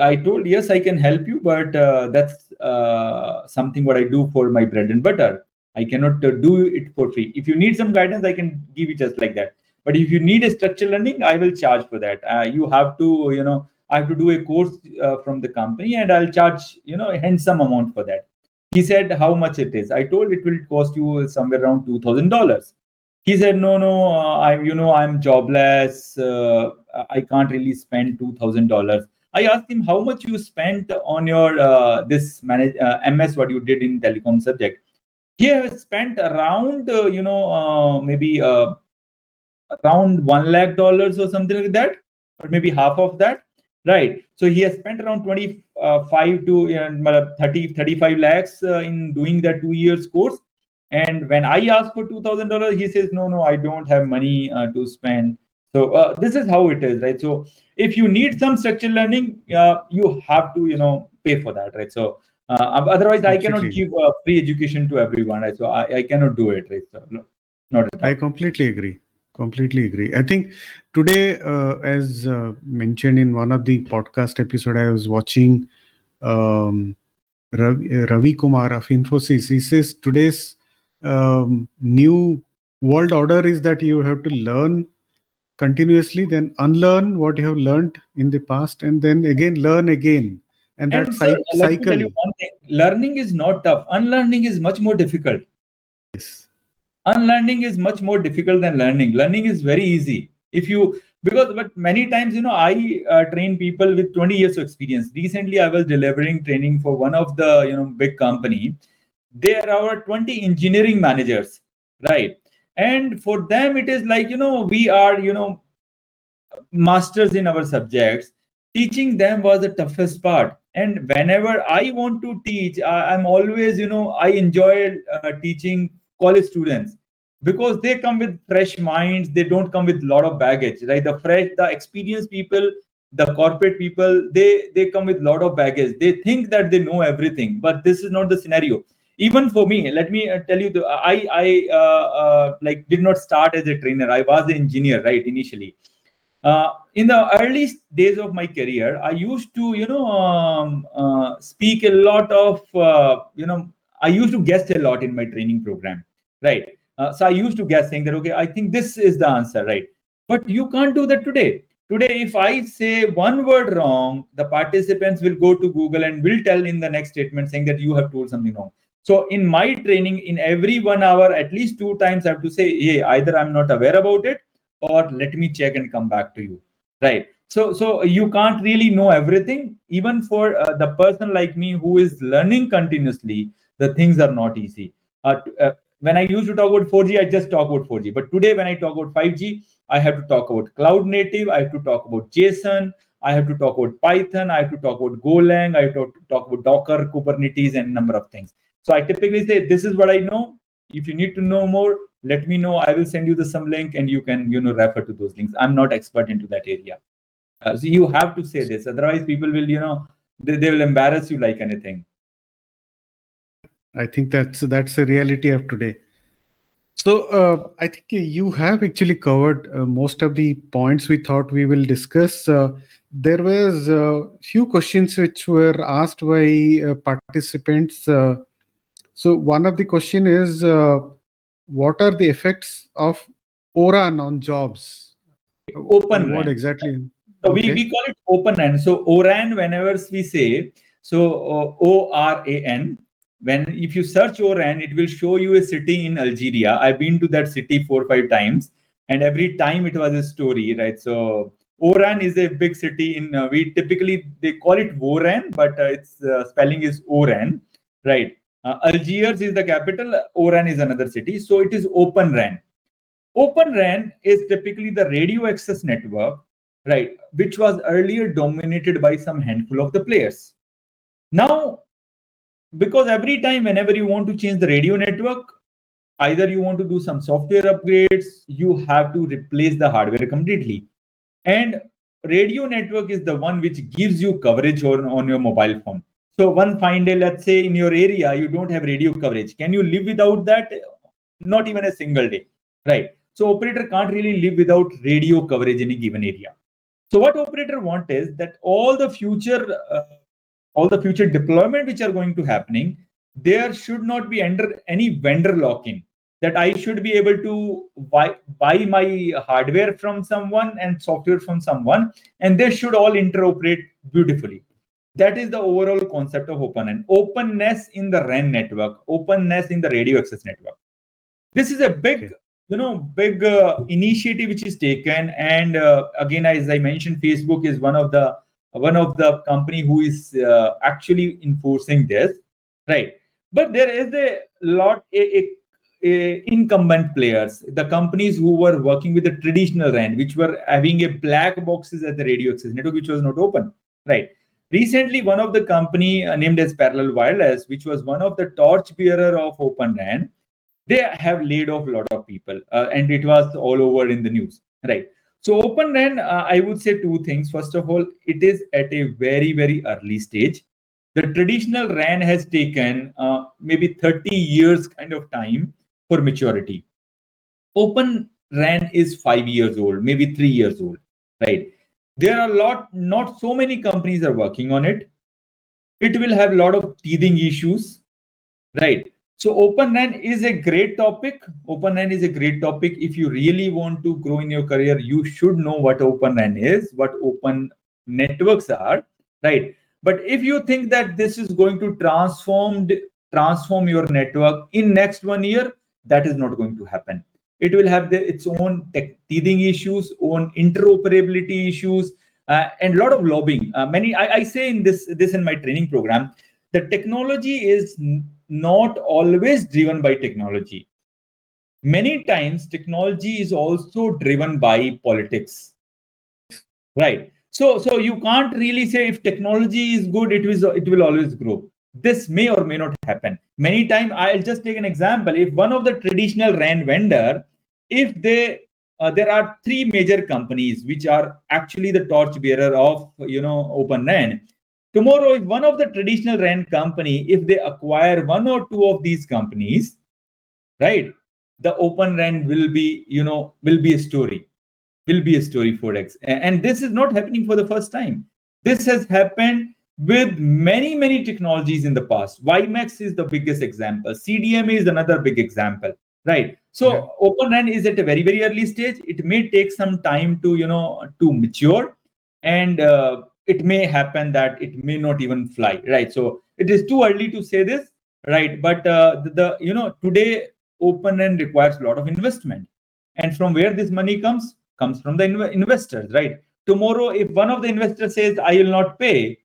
I told, yes, I can help you, but that's something what I do for my bread and butter. I cannot do it for free. If you need some guidance, I can give you just like that. But if you need a structured learning, I will charge for that. You have to, I have to do a course from the company and I'll charge, a handsome amount for that. He said, how much it is? I told it will cost you somewhere around $2,000. He said, no, I'm jobless. I can't really spend $2,000. I asked him how much you spent on your MS, what you did in telecom subject. He has spent around, maybe around $100,000 or something like that, or maybe half of that. Right. So he has spent around 25 to 35 lakhs in doing that 2 years course. And when I asked for $2,000, he says, no, I don't have money to spend. So this is how it is, right? So if you need some structured learning, you have to, pay for that, right? So otherwise, absolutely. I cannot give free education to everyone, right? So I cannot do it, right? So, not at all. I completely agree. I think today, as mentioned in one of the podcast episode, I was watching Ravi Kumar of Infosys. He says today's new world order is that you have to learn continuously, then unlearn what you have learned in the past, and then again learn again, and that cycle. Tell you one thing. Learning is not tough. Unlearning is much more difficult. Yes, unlearning is much more difficult than learning. Learning is very easy but many times I train people with 20 years of experience. Recently, I was delivering training for one of the big company. There are 20 engineering managers, right? And for them, it is like, we are, masters in our subjects. Teaching them was the toughest part. And whenever I want to teach, I'm always, I enjoy teaching college students because they come with fresh minds. They don't come with a lot of baggage, right? The experienced people, the corporate people, they come with a lot of baggage. They think that they know everything, but this is not the scenario. Even for me, let me tell you, I did not start as a trainer. I was an engineer, right, initially. In the early days of my career, I used to, speak a lot of, I used to guess a lot in my training program, right? So I used to guess saying that, okay, I think this is the answer, right? But you can't do that today. Today, if I say one word wrong, the participants will go to Google and will tell in the next statement saying that you have told something wrong. So in my training, in every 1 hour, at least 2 times, I have to say, hey, either I'm not aware about it or let me check and come back to you. Right. So you can't really know everything. Even for the person like me who is learning continuously, the things are not easy. When I used to talk about 4G, I just talk about 4G. But today, when I talk about 5G, I have to talk about cloud native. I have to talk about JSON. I have to talk about Python. I have to talk about Golang. I have to talk about Docker, Kubernetes, and a number of things. So I typically say, this is what I know. If you need to know more, let me know. I will send you some link and you can, refer to those links. I'm not expert into that area. So you have to say this. Otherwise, people will, they will embarrass you like anything. I think that's the reality of today. So I think you have actually covered most of the points we thought we will discuss. There was a few questions which were asked by participants. So one of the question is, what are the effects of ORAN on jobs? Open RAN. What exactly? We call it open end. So ORAN, whenever we say, so O-R-A-N, if you search ORAN, it will show you a city in Algeria. I've been to that city 4 or 5 times, and every time it was a story, right? So ORAN is a big city in, we typically, they call it WORAN, but its spelling is ORAN, right? Algiers is the capital, ORAN is another city. So it is Open RAN. Open RAN is typically the radio access network, right, which was earlier dominated by some handful of the players. Now, because every time whenever you want to change the radio network, either you want to do some software upgrades, you have to replace the hardware completely. And radio network is the one which gives you coverage on your mobile phone. So one fine day, let's say in your area, you don't have radio coverage. Can you live without that? Not even a single day, right? So operator can't really live without radio coverage in a given area. So what operator want is that all the future deployment which are going to happening, there should not be under any vendor lock-in, that I should be able to buy my hardware from someone and software from someone, and they should all interoperate beautifully. That is the overall concept of open and openness in the RAN network, openness in the radio access network. This is a big, big initiative which is taken. And again, as I mentioned, Facebook is one of the company who is actually enforcing this, right? But there is a lot incumbent players, the companies who were working with the traditional RAN, which were having a black boxes at the radio access network, which was not open, right? Recently, one of the company named as Parallel Wireless, which was one of the torchbearer of Open RAN, they have laid off a lot of people, and it was all over in the news, right? So Open RAN, I would say two things. First of all, it is at a very, very early stage. The traditional RAN has taken maybe 30 years kind of time for maturity. Open RAN is 5 years old, maybe 3 years old, right? There are not so many companies are working on it. It will have a lot of teething issues, right? So Open RAN is a great topic. Open RAN is a great topic. If you really want to grow in your career, you should know what Open RAN is, what open networks are, right? But if you think that this is going to transform your network in next 1 year, that is not going to happen. It will have its own teething issues, own interoperability issues, and a lot of lobbying. I say this in my training program, that technology is not always driven by technology. Many times, technology is also driven by politics, right? So you can't really say if technology is good, it will always grow. This may or may not happen. Many times, I'll just take an example. If one of the traditional RAN vendor, if they there are three major companies which are actually the torchbearer of Open RAN. Tomorrow, if one of the traditional RAN company, if they acquire 1 or 2 of these companies, right, the Open RAN will be a story for X. And this is not happening for the first time. This has happened with many, many technologies in the past. WiMAX is the biggest example. CDMA is another big example, right? So yeah. Open RAN is at a very, very early stage. It may take some time to mature, and it may happen that it may not even fly, right? So it is too early to say this, right? But today Open RAN requires a lot of investment, and from where this money comes from the investors, right? Tomorrow, if one of the investors says, "I will not pay,"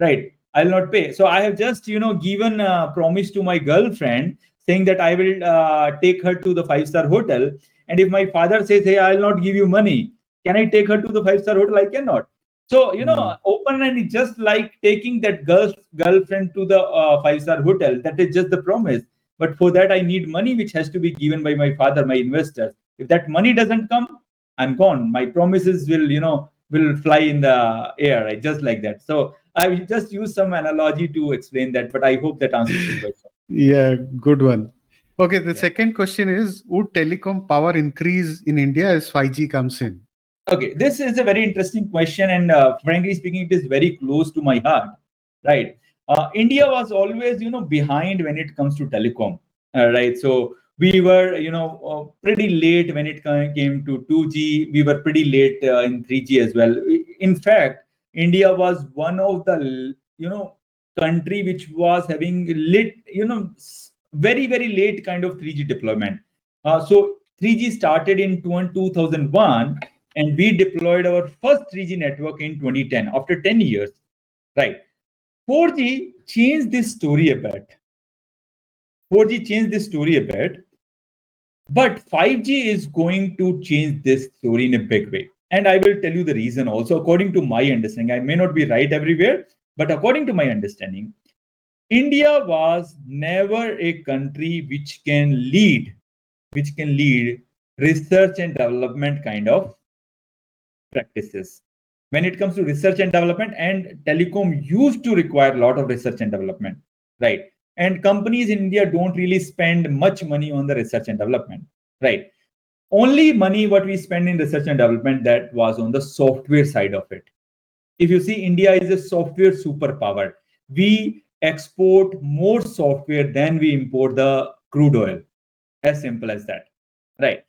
right? I'll not pay. So I have just, given a promise to my girlfriend saying that I will take her to the 5-star hotel. And if my father says, "Hey, I'll not give you money," can I take her to the 5-star hotel? I cannot. So, Open RAN is just like taking that girlfriend to the 5-star hotel. That is just the promise. But for that, I need money, which has to be given by my father, my investors. If that money doesn't come, I'm gone. My promises will fly in the air, right? Just like that. So I will just use some analogy to explain that, but I hope that answers the question. Yeah, good one. Okay, the second question is, would telecom power increase in India as 5G comes in? Okay, this is a very interesting question, and frankly speaking, it is very close to my heart, right? India was always, behind when it comes to telecom, right? So we were, pretty late when it came to 2G. We were pretty late in 3G as well. in fact, India was one of the, country which was having very, very late kind of 3G deployment. So 3G started in 2001, and we deployed our first 3G network in 2010, after 10 years, right? 4G changed this story a bit. 4G changed this story a bit, but 5G is going to change this story in a big way. And I will tell you the reason also, according to my understanding. I may not be right everywhere, but according to my understanding, India was never a country which can lead research and development kind of practices. When it comes to research and development, and telecom used to require a lot of research and development, right? And companies in India don't really spend much money on the research and development, right? Only money what we spend in research and development, that was on the software side of it. If you see, India is a software superpower. We export more software than we import the crude oil. As simple as that, right?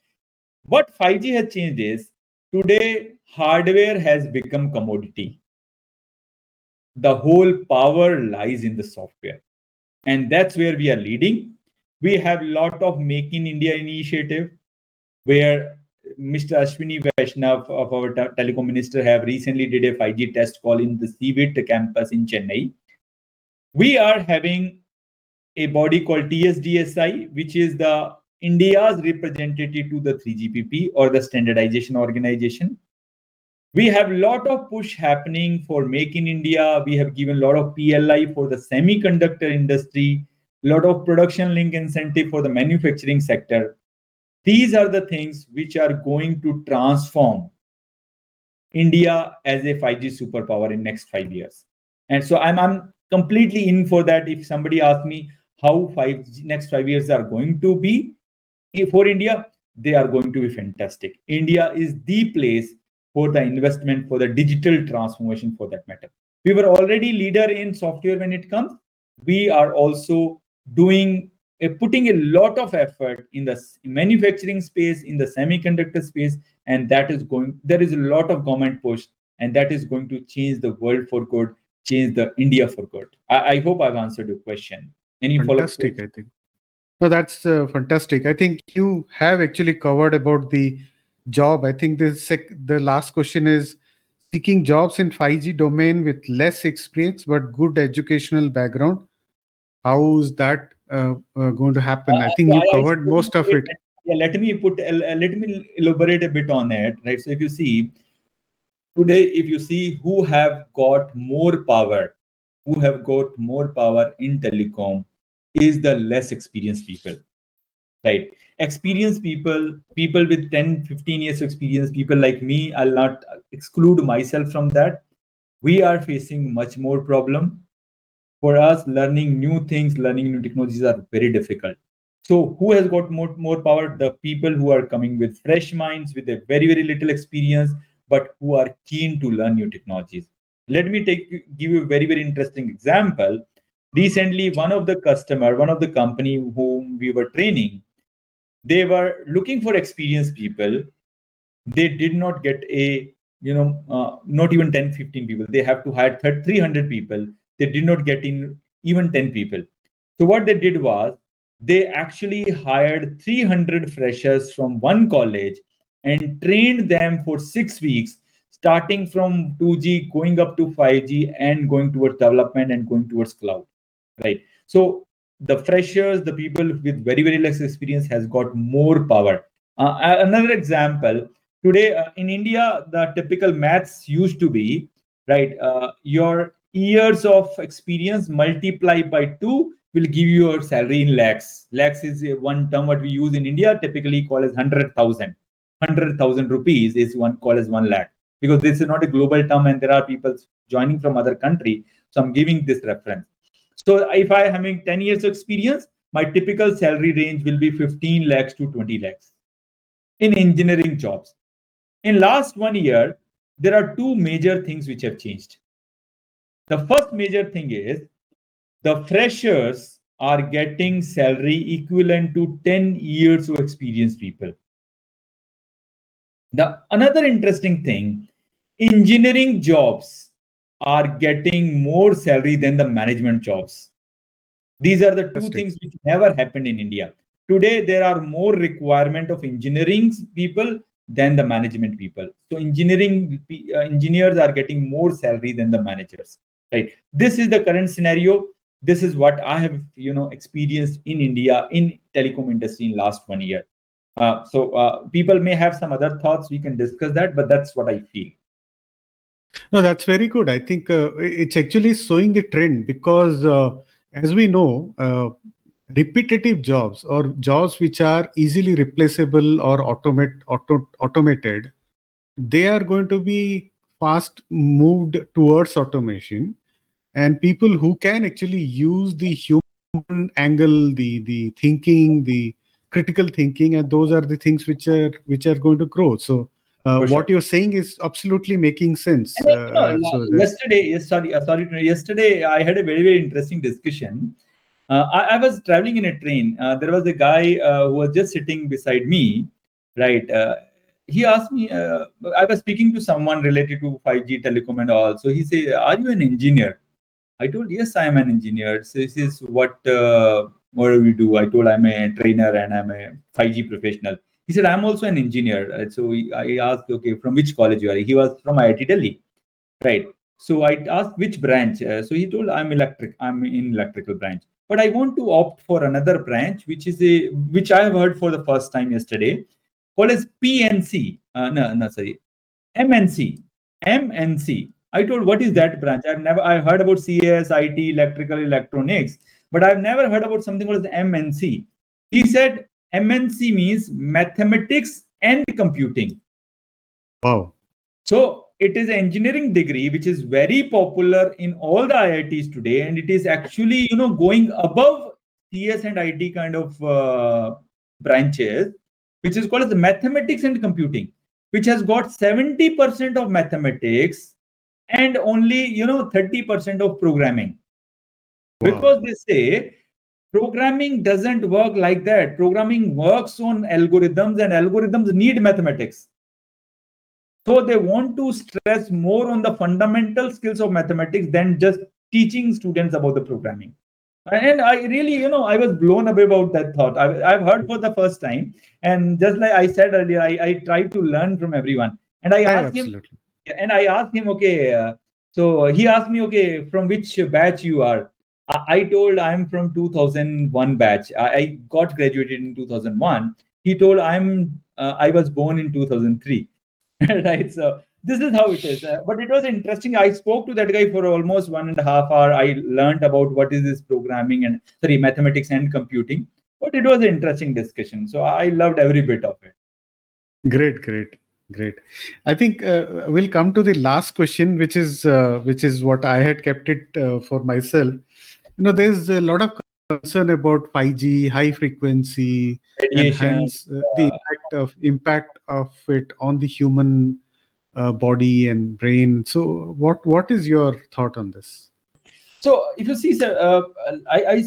What 5G has changed is, today hardware has become commodity. The whole power lies in the software. And that's where we are leading. We have a lot of Make in India initiative, where Mr. Ashwini Vaishnav of our telecom minister have recently did a 5G test call in the CVIT campus in Chennai. We are having a body called TSDSI, which is the India's representative to the 3GPP or the standardization organization. We have a lot of push happening for Make in India. We have given a lot of PLI for the semiconductor industry, a lot of production link incentive for the manufacturing sector. These are the things which are going to transform India as a 5G superpower in next 5 years. And so I'm completely in for that. If somebody asks me how next 5 years are going to be for India, they are going to be fantastic. India is the place for the investment, for the digital transformation, for that matter. We were already leader in software when it comes. We are also putting a lot of effort in the manufacturing space, in the semiconductor space, and there is a lot of government push, and that is going to change the world for good, change the India for good. I hope I've answered your question. Any follow-up? Fantastic, I think. No, that's fantastic. I think you have actually covered about the job. I think the last question is seeking jobs in 5G domain with less experience but good educational background. How is that going to happen? I think you covered most of it. Yeah, let me elaborate a bit on it, right? So if you see who have got more power, in telecom is the less experienced people, right? Experienced people with 10-15 years of experience, people like me, I'll not exclude myself from that. We are facing much more problem. For us, learning new things, learning new technologies are very difficult. So who has got more power? The people who are coming with fresh minds, with a very, very little experience, but who are keen to learn new technologies. Let me give you a very, very interesting example. Recently, one of the company whom we were training, they were looking for experienced people. They did not get not even 10, 15 people. They have to hire 300 people. They did not get in even 10 people. So what they did was they actually hired 300 freshers from one college and trained them for 6 weeks, starting from 2G, going up to 5G, and going towards development and going towards cloud, right? So the freshers, the people with very, very less experience has got more power. Another example, today in India, the typical maths used to be, right, your years of experience multiplied by 2 will give you your salary in lakhs. Lakhs is one term what we use in India, typically called as 100,000. 100,000 rupees is called as 1 lakh. Because this is not a global term and there are people joining from other country. So I'm giving this reference. So if I am having 10 years of experience, my typical salary range will be 15 lakhs to 20 lakhs in engineering jobs. In last 1 year, there are two major things which have changed. The first major thing is the freshers are getting salary equivalent to 10 years of experienced people. The another interesting thing engineering jobs are getting more salary than the management jobs. These are the two things which never happened in India. Today, there are more requirement of engineering people than the management people. So engineering engineers are getting more salary than the managers, right? This is the current scenario. This is what I have, experienced in India, in telecom industry in last 1 year. People may have some other thoughts. We can discuss that, but that's what I feel. No, that's very good. I think it's actually showing the trend because as we know, repetitive jobs or jobs which are easily replaceable or automated, they are going to be fast moved towards automation. And people who can actually use the human angle, the thinking, the critical thinking, and those are the things which are going to grow. So what you're saying is absolutely making sense. Yesterday, I had a very, very interesting discussion. I was traveling in a train. There was a guy who was just sitting beside me, right? He asked me, I was speaking to someone related to 5G telecom and all. So he said, are you an engineer? I told, yes, I am an engineer. So he says, what do we do? I told, I'm a trainer and I'm a 5G professional. He said, I'm also an engineer. So I asked, okay, from which college you are? He was from IIT Delhi, right? So I asked which branch. So he told, I'm in electrical branch. But I want to opt for another branch, which I have heard for the first time yesterday, called as MNC. I told, what is that branch? I heard about CS, IT, electrical, electronics, but I've never heard about something called as MNC. He said, MNC means mathematics and computing. Wow. So it is an engineering degree, which is very popular in all the IITs today. And it is actually, going above CS and IT kind of branches, which is called as mathematics and computing, which has got 70% of mathematics and only, 30% of programming. Wow. Because they say programming doesn't work like that. Programming works on algorithms and algorithms need mathematics. So they want to stress more on the fundamental skills of mathematics than just teaching students about the programming. And I really, I was blown away about that thought. I've heard for the first time. And just like I said earlier, I try to learn from everyone. And I asked him, okay, so he asked me, okay, from which batch you are? I told I'm from 2001 batch. I got graduated in 2001. He told I was born in 2003. Right. So this is how it is. But it was interesting. I spoke to that guy for almost 1.5 hours. I learned about what is this programming and mathematics and computing. But it was an interesting discussion. So I loved every bit of it. Great. I think we'll come to the last question, which is what I had kept it for myself. There's a lot of concern about 5G, high frequency, and hence the impact of it on the human body and brain. So what is your thought on this? So if you see, sir, I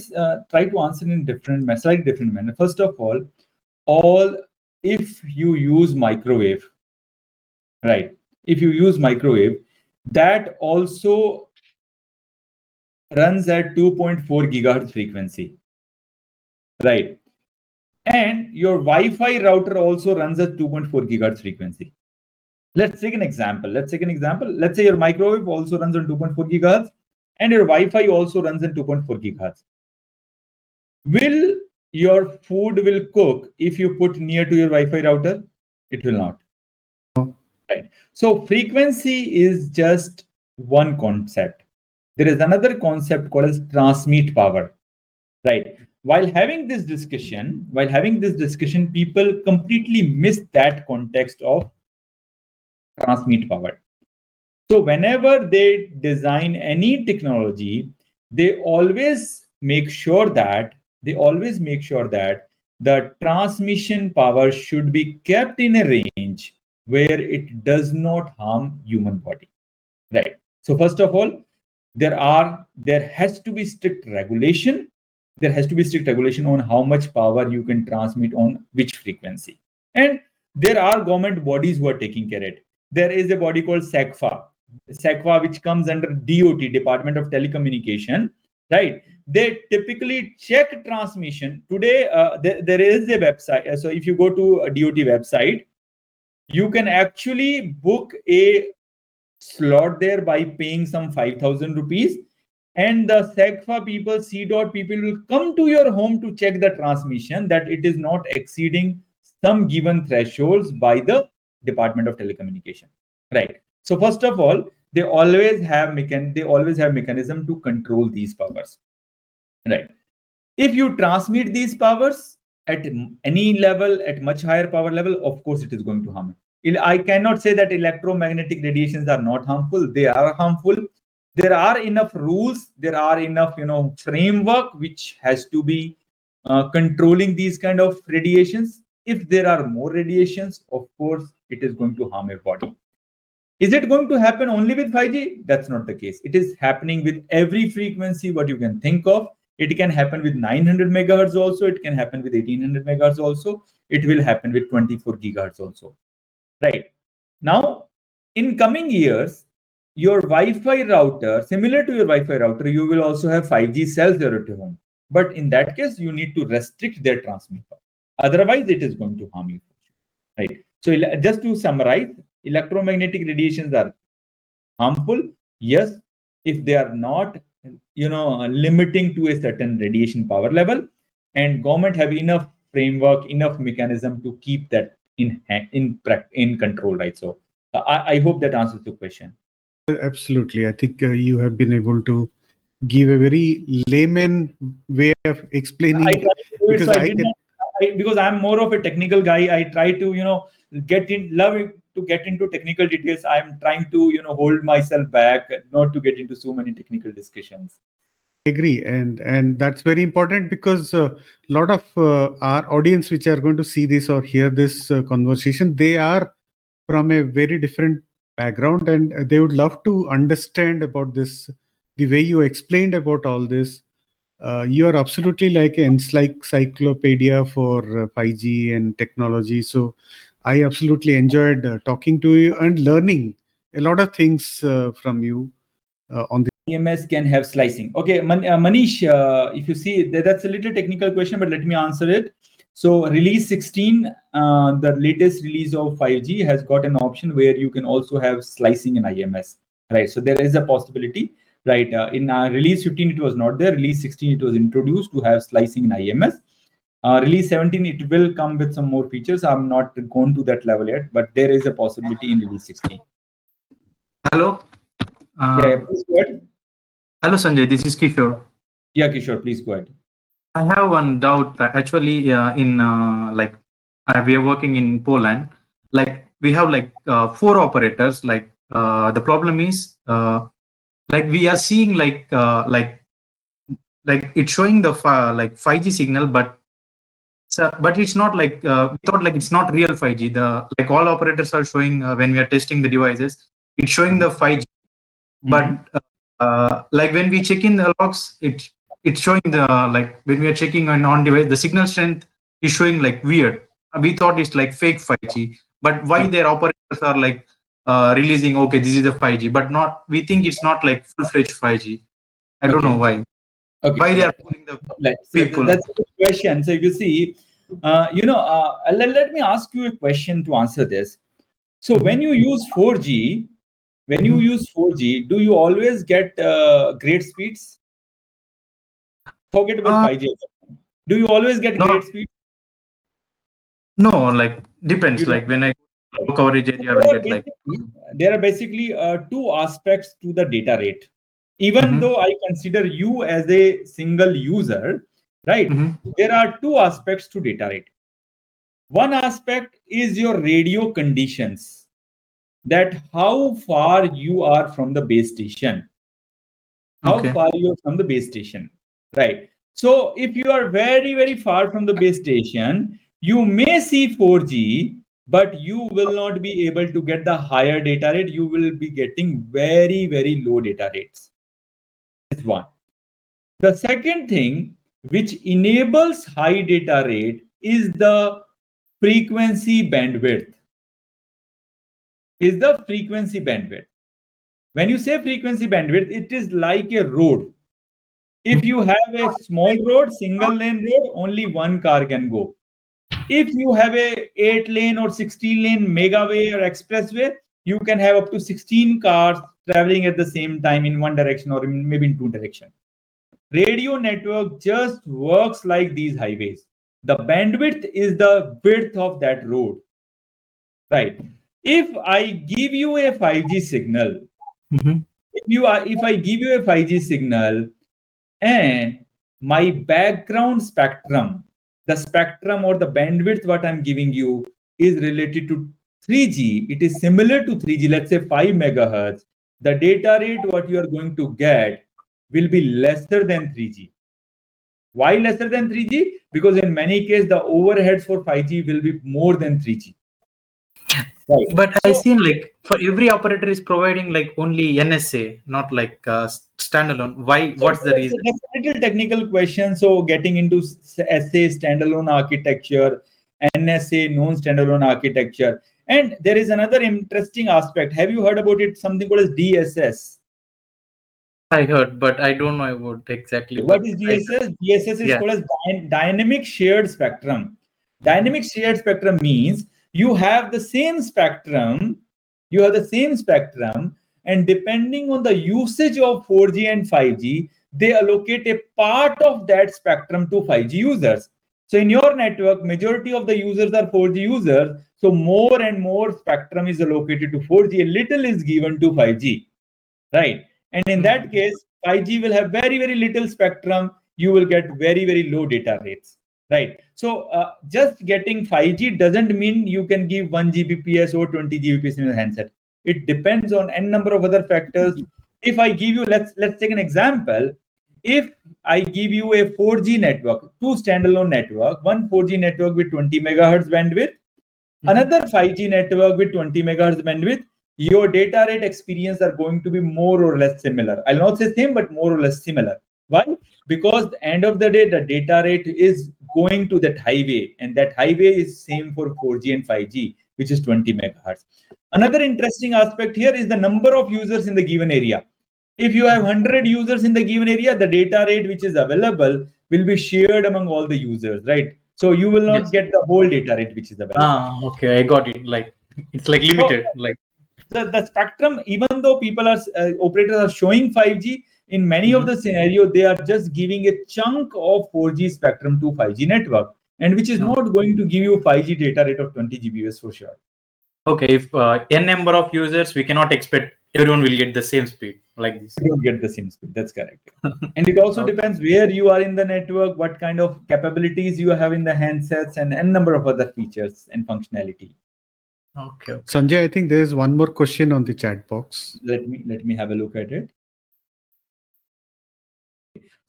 try to answer in slightly different manner. First of all, if you use microwave, right? If you use microwave, that also runs at 2.4 gigahertz frequency, right? And your Wi-Fi router also runs at 2.4 gigahertz frequency. Let's take an example. Let's say your microwave also runs on 2.4 gigahertz and your Wi-Fi also runs at 2.4 gigahertz. Your food will cook if you put near to your Wi-Fi router? It will not. Right. So frequency is just one concept. There is another concept called as transmit power. Right. While having this discussion, people completely miss that context of transmit power. So whenever they design any technology, they always make sure that the transmission power should be kept in a range where it does not harm human body, right? So first of all, there has to be strict regulation on how much power you can transmit on which frequency. And there are government bodies who are taking care of it. there is a body called SACFA. SACFA, which comes under DOT, Department of Telecommunication, right? They typically check transmission. Today, there is a website. So if you go to a DOT website, you can actually book a slot there by paying some 5,000 rupees. And the SACFA people, CDOT people will come to your home to check the transmission that it is not exceeding some given thresholds by the Department of Telecommunication, right? So first of all, they always have mechanism to control these powers, right? If you transmit these powers at any level, at much higher power level, of course it is going to harm it. I cannot say that electromagnetic radiations are not harmful. They are harmful. There are enough rules, there are enough, framework which has to be controlling these kind of radiations. If there are more radiations, of course, it is going to harm your body. Is it going to happen only with 5G? That's not the case. It is happening with every frequency what you can think of. It can happen with 900 megahertz also. It can happen with 1800 megahertz also. It will happen with 24 gigahertz also. Right. Now, in coming years, your Wi-Fi router, similar to your Wi-Fi router, you will also have 5G cells there at your home. But in that case, you need to restrict their transmit power. Otherwise, it is going to harm you. Right. So just to summarize, electromagnetic radiations are harmful. Yes, if they are not, limiting to a certain radiation power level, and government have enough framework, enough mechanism to keep that in control. Right. So I hope that answers your question. Absolutely. I think you have been able to give a very layman way of explaining. Because I'm more of a technical guy. I try to, get into technical details. I'm trying to, hold myself back, not to get into so many technical discussions. I agree. And that's very important because a lot of our audience, which are going to see this or hear this conversation, they are from a very different background, and they would love to understand about this. The way you explained about all this, you are absolutely like an encyclopedia for 5G and technology. So I absolutely enjoyed talking to you and learning a lot of things from you on the IMS can have slicing. Okay, Manish, if you see, that's a little technical question, but let me answer it. So release 16, the latest release of 5G has got an option where you can also have slicing in IMS, right? So there is a possibility, right? In release 15, it was not there. Release 16, it was introduced to have slicing in IMS. Release 17, it will come with some more features. I'm not gone to that level yet, but there is a possibility in release 16. Hello. Please go ahead. Hello, Sanjay. This is Kishore. Yeah, Kishore, please go ahead. I have one doubt. Actually, we are working in Poland. Like we have four operators. The problem is we are seeing it's showing the 5G signal, but it's not it's not real 5G. All operators are showing when we are testing the devices, it's showing the 5G, but when we check in the logs, it's showing the when we are checking an on device, the signal strength is showing weird. We thought it's fake 5G, but why their operators are releasing, okay, this is the 5G, but not, we think it's not full-fledged 5G. I don't know why. Okay. Why they are pulling the people? That's a good question. So if you see, let me ask you a question to answer this. So when you use 4G, do you always get great speeds? Forget about 5G. Do you always get great speed? No, depends. When I go coverage area, I get There are basically two aspects to the data rate. Even though I consider you as a single user, right? There are two aspects to data rate. One aspect is your radio conditions, that how far you are from the base station. How far you are from the base station. Right. So if you are very, very far from the base station, you may see 4G, but you will not be able to get the higher data rate. You will be getting very, very low data rates. That's one. The second thing which enables high data rate is the frequency bandwidth. is the frequency bandwidth. When you say frequency bandwidth, it is like a road. If you have a small road, single lane road, only one car can go. If you have a 8-lane or 16-lane megaway or expressway, you can have up to 16 cars traveling at the same time in one direction or maybe in two directions. Radio network just works like these highways. The bandwidth is the width of that road, right? If I give you a 5G signal, and my background spectrum, the spectrum or the bandwidth what I'm giving you is related to 3G. It is similar to 3G, let's say 5 megahertz. The data rate what you are going to get will be lesser than 3G. Why lesser than 3G? Because in many cases, the overheads for 5G will be more than 3G. Right. But I've seen like for every operator is providing like only NSA, not like standalone. Why? What's the reason? That's a little technical question. So getting into SA standalone architecture, NSA non-standalone architecture. And there is another interesting aspect. Have you heard about it? Something called as DSS. I heard, but I don't know about exactly. What is DSS? DSS is called as dynamic shared spectrum. Dynamic shared spectrum means you have the same spectrum, and depending on the usage of 4G and 5G, they allocate a part of that spectrum to 5G users. So in your network, majority of the users are 4G users. So more and more spectrum is allocated to 4G. A little is given to 5G, right? And in that case, 5G will have very, very little spectrum. You will get very, very low data rates, right? So just getting 5G doesn't mean you can give 1 Gbps or 20 Gbps in your handset. It depends on n number of other factors. If I give you, let's take an example. If I give you a 4G network, two standalone network, one 4G network with 20 megahertz bandwidth, another 5G network with 20 megahertz bandwidth, your data rate experience are going to be more or less similar. I'll not say same, but more or less similar. Why? Because at the end of the day, the data rate is going to that highway, and that highway is same for 4G and 5G, which is 20 megahertz. Another interesting aspect here is the number of users in the given area. If you have 100 users in the given area, the data rate which is available will be shared among all the users, right? So you will not get the whole data rate which is available. Ah, okay, I got it. Like it's like limited, like. The spectrum, even though people are operators are showing 5G, in many of the scenarios, they are just giving a chunk of 4G spectrum to 5G network, and which is not going to give you 5G data rate of 20 Gbps for sure. Okay, if n number of users, we cannot expect everyone will get the same speed like this. You don't get the same speed, that's correct. And it also depends where you are in the network, what kind of capabilities you have in the handsets, and n number of other features and functionality. Okay. Sanjay, I think there is one more question on the chat box. Let me have a look at it.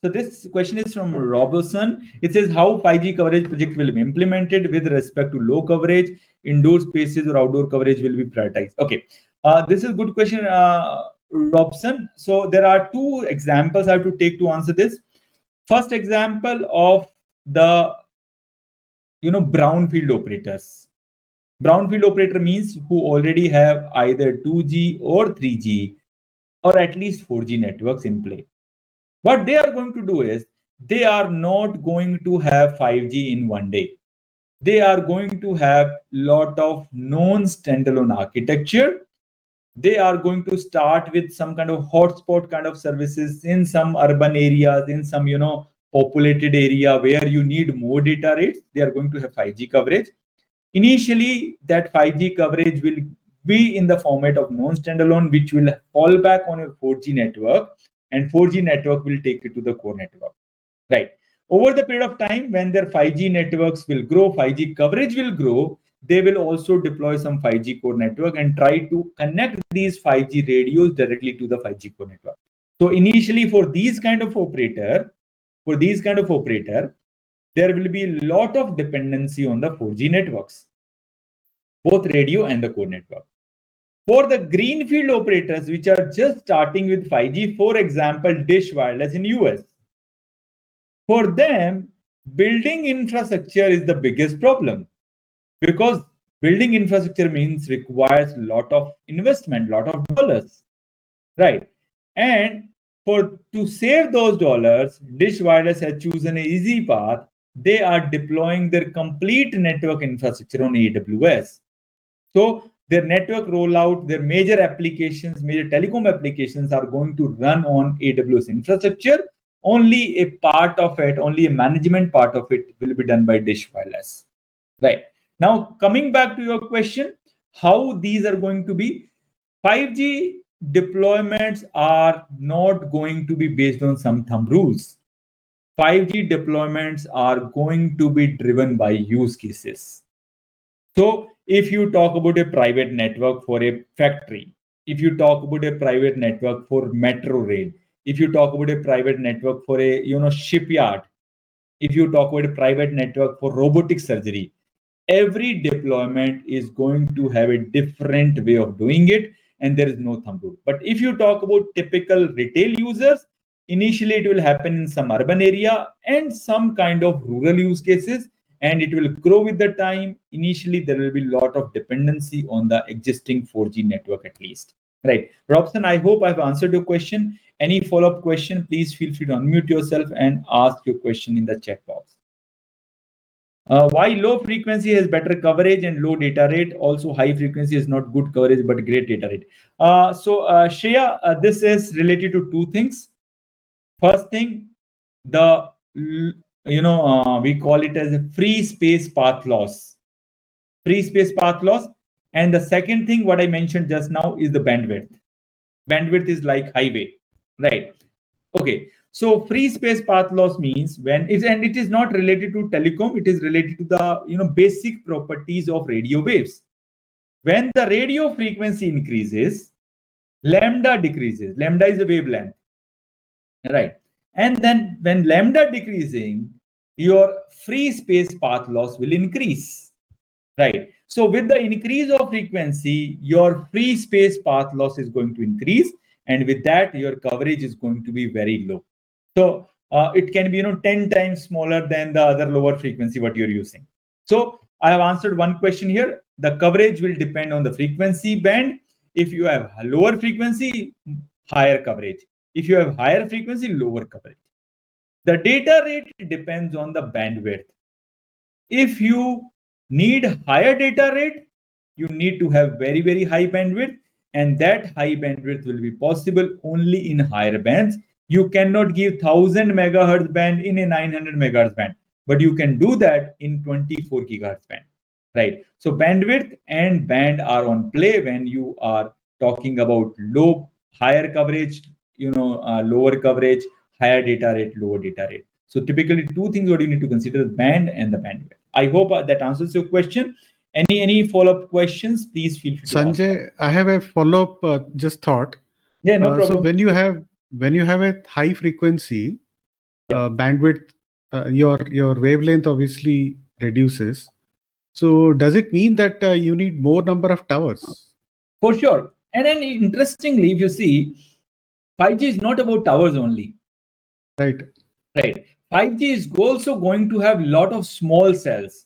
So this question is from Robinson. It says how 5G coverage project will be implemented with respect to low coverage, indoor spaces or outdoor coverage will be prioritized. Okay. This is a good question, Robinson. So there are two examples I have to take to answer this. First example of the, brownfield operators. Brownfield operator means who already have either 2G or 3G or at least 4G networks in play. What they are going to do is they are not going to have 5G in one day. They are going to have a lot of non-standalone architecture. They are going to start with some kind of hotspot kind of services in some urban areas, in some, populated area where you need more data rates. They are going to have 5G coverage. Initially, that 5G coverage will be in the format of non-standalone, which will fall back on your 4G network, and 4G network will take it to the core network, right? Over the period of time, when their 5G networks will grow, 5G coverage will grow, they will also deploy some 5G core network and try to connect these 5G radios directly to the 5G core network. So initially, for these kind of operator, there will be a lot of dependency on the 4G networks, both radio and the core network. For the greenfield operators, which are just starting with 5G, for example, Dish Wireless in US, for them, building infrastructure is the biggest problem because Building infrastructure means requires a lot of investment, lot of dollars, right? And to save those dollars, Dish Wireless has chosen an easy path. They are deploying their complete network infrastructure on AWS. So their network rollout, their major applications, major telecom applications are going to run on AWS infrastructure. Only a part of it, only a management part of it will be done by Dish Wireless. Right. Now, coming back to your question, how these are going to be, 5G deployments are not going to be based on some thumb rules. 5G deployments are going to be driven by use cases. So if you talk about a private network for a factory, if you talk about a private network for metro rail, if you talk about a private network for a shipyard, if you talk about a private network for robotic surgery, every deployment is going to have a different way of doing it, and there is no thumb rule. But if you talk about typical retail users, initially it will happen in some urban area and some kind of rural use cases, and it will grow with the time. Initially, there will be a lot of dependency on the existing 4G network at least. Right. Robson, I hope I've answered your question. Any follow-up question, please feel free to unmute yourself and ask your question in the chat box. Why low frequency has better coverage and low data rate? Also, high frequency is not good coverage, but great data rate. Shreya, this is related to two things. First thing, the we call it as a free space path loss. Free space path loss. And the second thing, what I mentioned just now, is the bandwidth. Bandwidth is like highway, right? Okay. So free space path loss means when it's, and it is not related to telecom. It is related to the basic properties of radio waves. When the radio frequency increases, lambda decreases. Lambda is the wavelength, right? And then when lambda decreasing, your free space path loss will increase, right? So with the increase of frequency, your free space path loss is going to increase. And with that, your coverage is going to be very low. So it can be 10 times smaller than the other lower frequency what you're using. So I have answered one question here. The coverage will depend on the frequency band. If you have a lower frequency, higher coverage. If you have higher frequency, lower coverage. The data rate depends on the bandwidth. If you need higher data rate, you need to have very, very high bandwidth, and that high bandwidth will be possible only in higher bands. You cannot give 1000 megahertz band in a 900 megahertz band, but you can do that in 24 gigahertz band, right? So bandwidth and band are on play when you are talking about low, higher coverage, lower coverage, higher data rate, lower data rate. So typically two things what you need to consider, band and the bandwidth. I hope that answers your question. Any follow-up questions, please feel free to Sanjay, ask. I have a follow-up just thought. Yeah, no problem. So when you have a high frequency bandwidth, your wavelength obviously reduces. So does it mean that you need more number of towers? For sure. And then interestingly, if you see, 5G is not about towers only. Right. Right. 5G is also going to have a lot of small cells,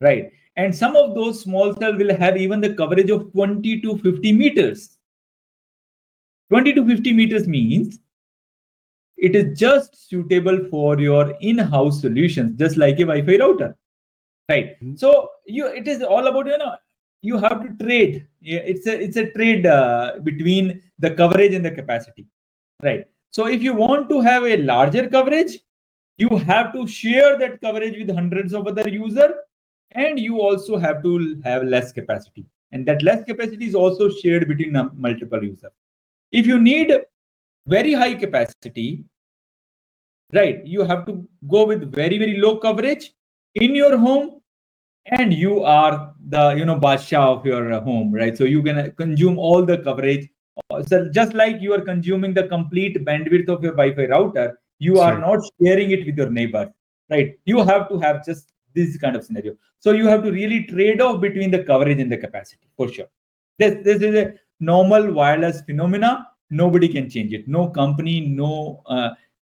right? And some of those small cells will have even the coverage of 20 to 50 meters. 20 to 50 meters means it is just suitable for your in-house solutions, just like a Wi-Fi router, right? Mm-hmm. So it is all about, you have to trade. It's a trade between the coverage and the capacity, right? So if you want to have a larger coverage, you have to share that coverage with hundreds of other users, and you also have to have less capacity. And that less capacity is also shared between multiple users. If you need very high capacity, right, you have to go with very, very low coverage in your home, and you are the, Badshah of your home, right? So you can consume all the coverage. So just like you are consuming the complete bandwidth of your Wi-Fi router, you are not sharing it with your neighbor, right? You have to have just this kind of scenario. So you have to really trade off between the coverage and the capacity, for sure. This is a normal wireless phenomena. Nobody can change it. No company, no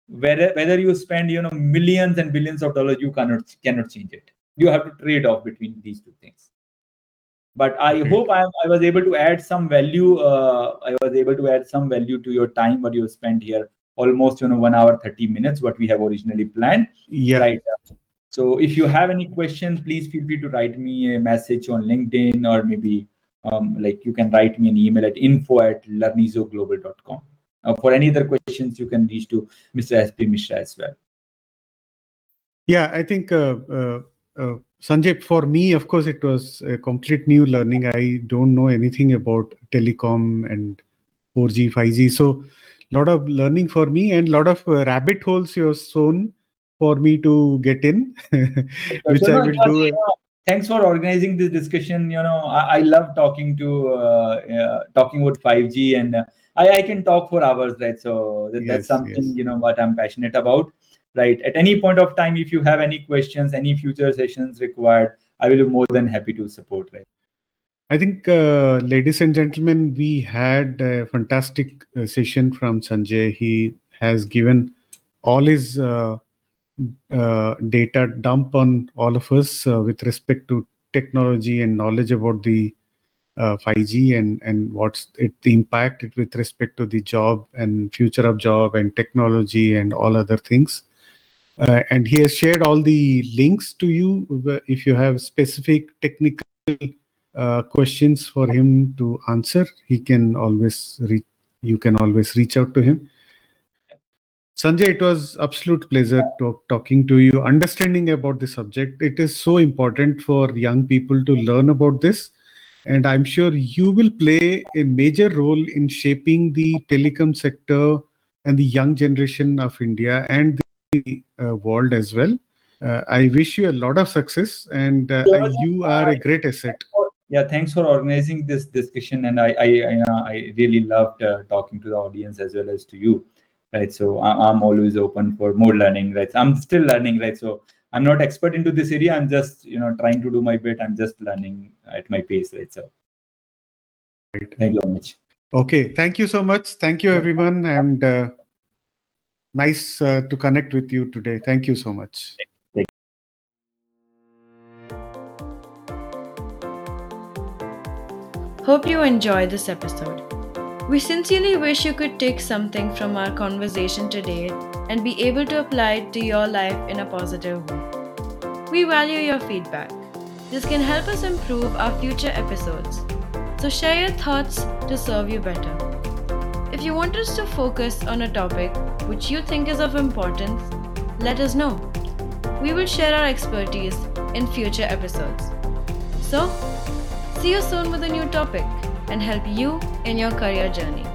whether you spend millions and billions of dollars, you cannot change it. You have to trade off between these two things. But I hope I was able to add some value. I was able to add some value to your time what you spent here. Almost 1 hour 30 minutes what we have originally planned. Yeah. Right. So if you have any questions, please feel free to write me a message on LinkedIn, or maybe like you can write me an email at info@learnizoglobal.com. For any other questions, you can reach to Mr. S. P. Mishra as well. Yeah, I think Sanjay, for me, of course, it was a complete new learning. I don't know anything about telecom and 4G, 5G. So a lot of learning for me, and a lot of rabbit holes you have sown for me to get in, which I will do. Thanks for organizing this discussion. I love talking to talking about 5G, and I can talk for hours, right? So that's something what I'm passionate about. Right. At any point of time, if you have any questions, any future sessions required, I will be more than happy to support. Right. I think, ladies and gentlemen, we had a fantastic session from Sanjay. He has given all his data dump on all of us with respect to technology and knowledge about the 5G and what's the impact it with respect to the job and future of job and technology and all other things. And he has shared all the links to you if you have specific technical questions for him to answer. He can always you can always reach out to him. Sanjay, it was absolute pleasure talking to you, understanding about the subject. It is so important for young people to learn about this, and I'm sure you will play a major role in shaping the telecom sector and the young generation of India and the world as well. I wish you a lot of success, and you are a great asset. Yeah, thanks for organizing this discussion, and I really loved talking to the audience as well as to you. Right, so I'm always open for more learning. Right, I'm still learning. Right, so I'm not expert into this area. I'm just trying to do my bit. I'm just learning at my pace. Right, so right. Thank you so much. Okay, thank you so much. Thank you, everyone, and nice to connect with you today. Thank you so much. Thank you. Hope you enjoyed this episode. We sincerely wish you could take something from our conversation today and be able to apply it to your life in a positive way. We value your feedback. This can help us improve our future episodes. So share your thoughts to serve you better. If you want us to focus on a topic which you think is of importance, let us know. We will share our expertise in future episodes. So, see you soon with a new topic and help you in your career journey.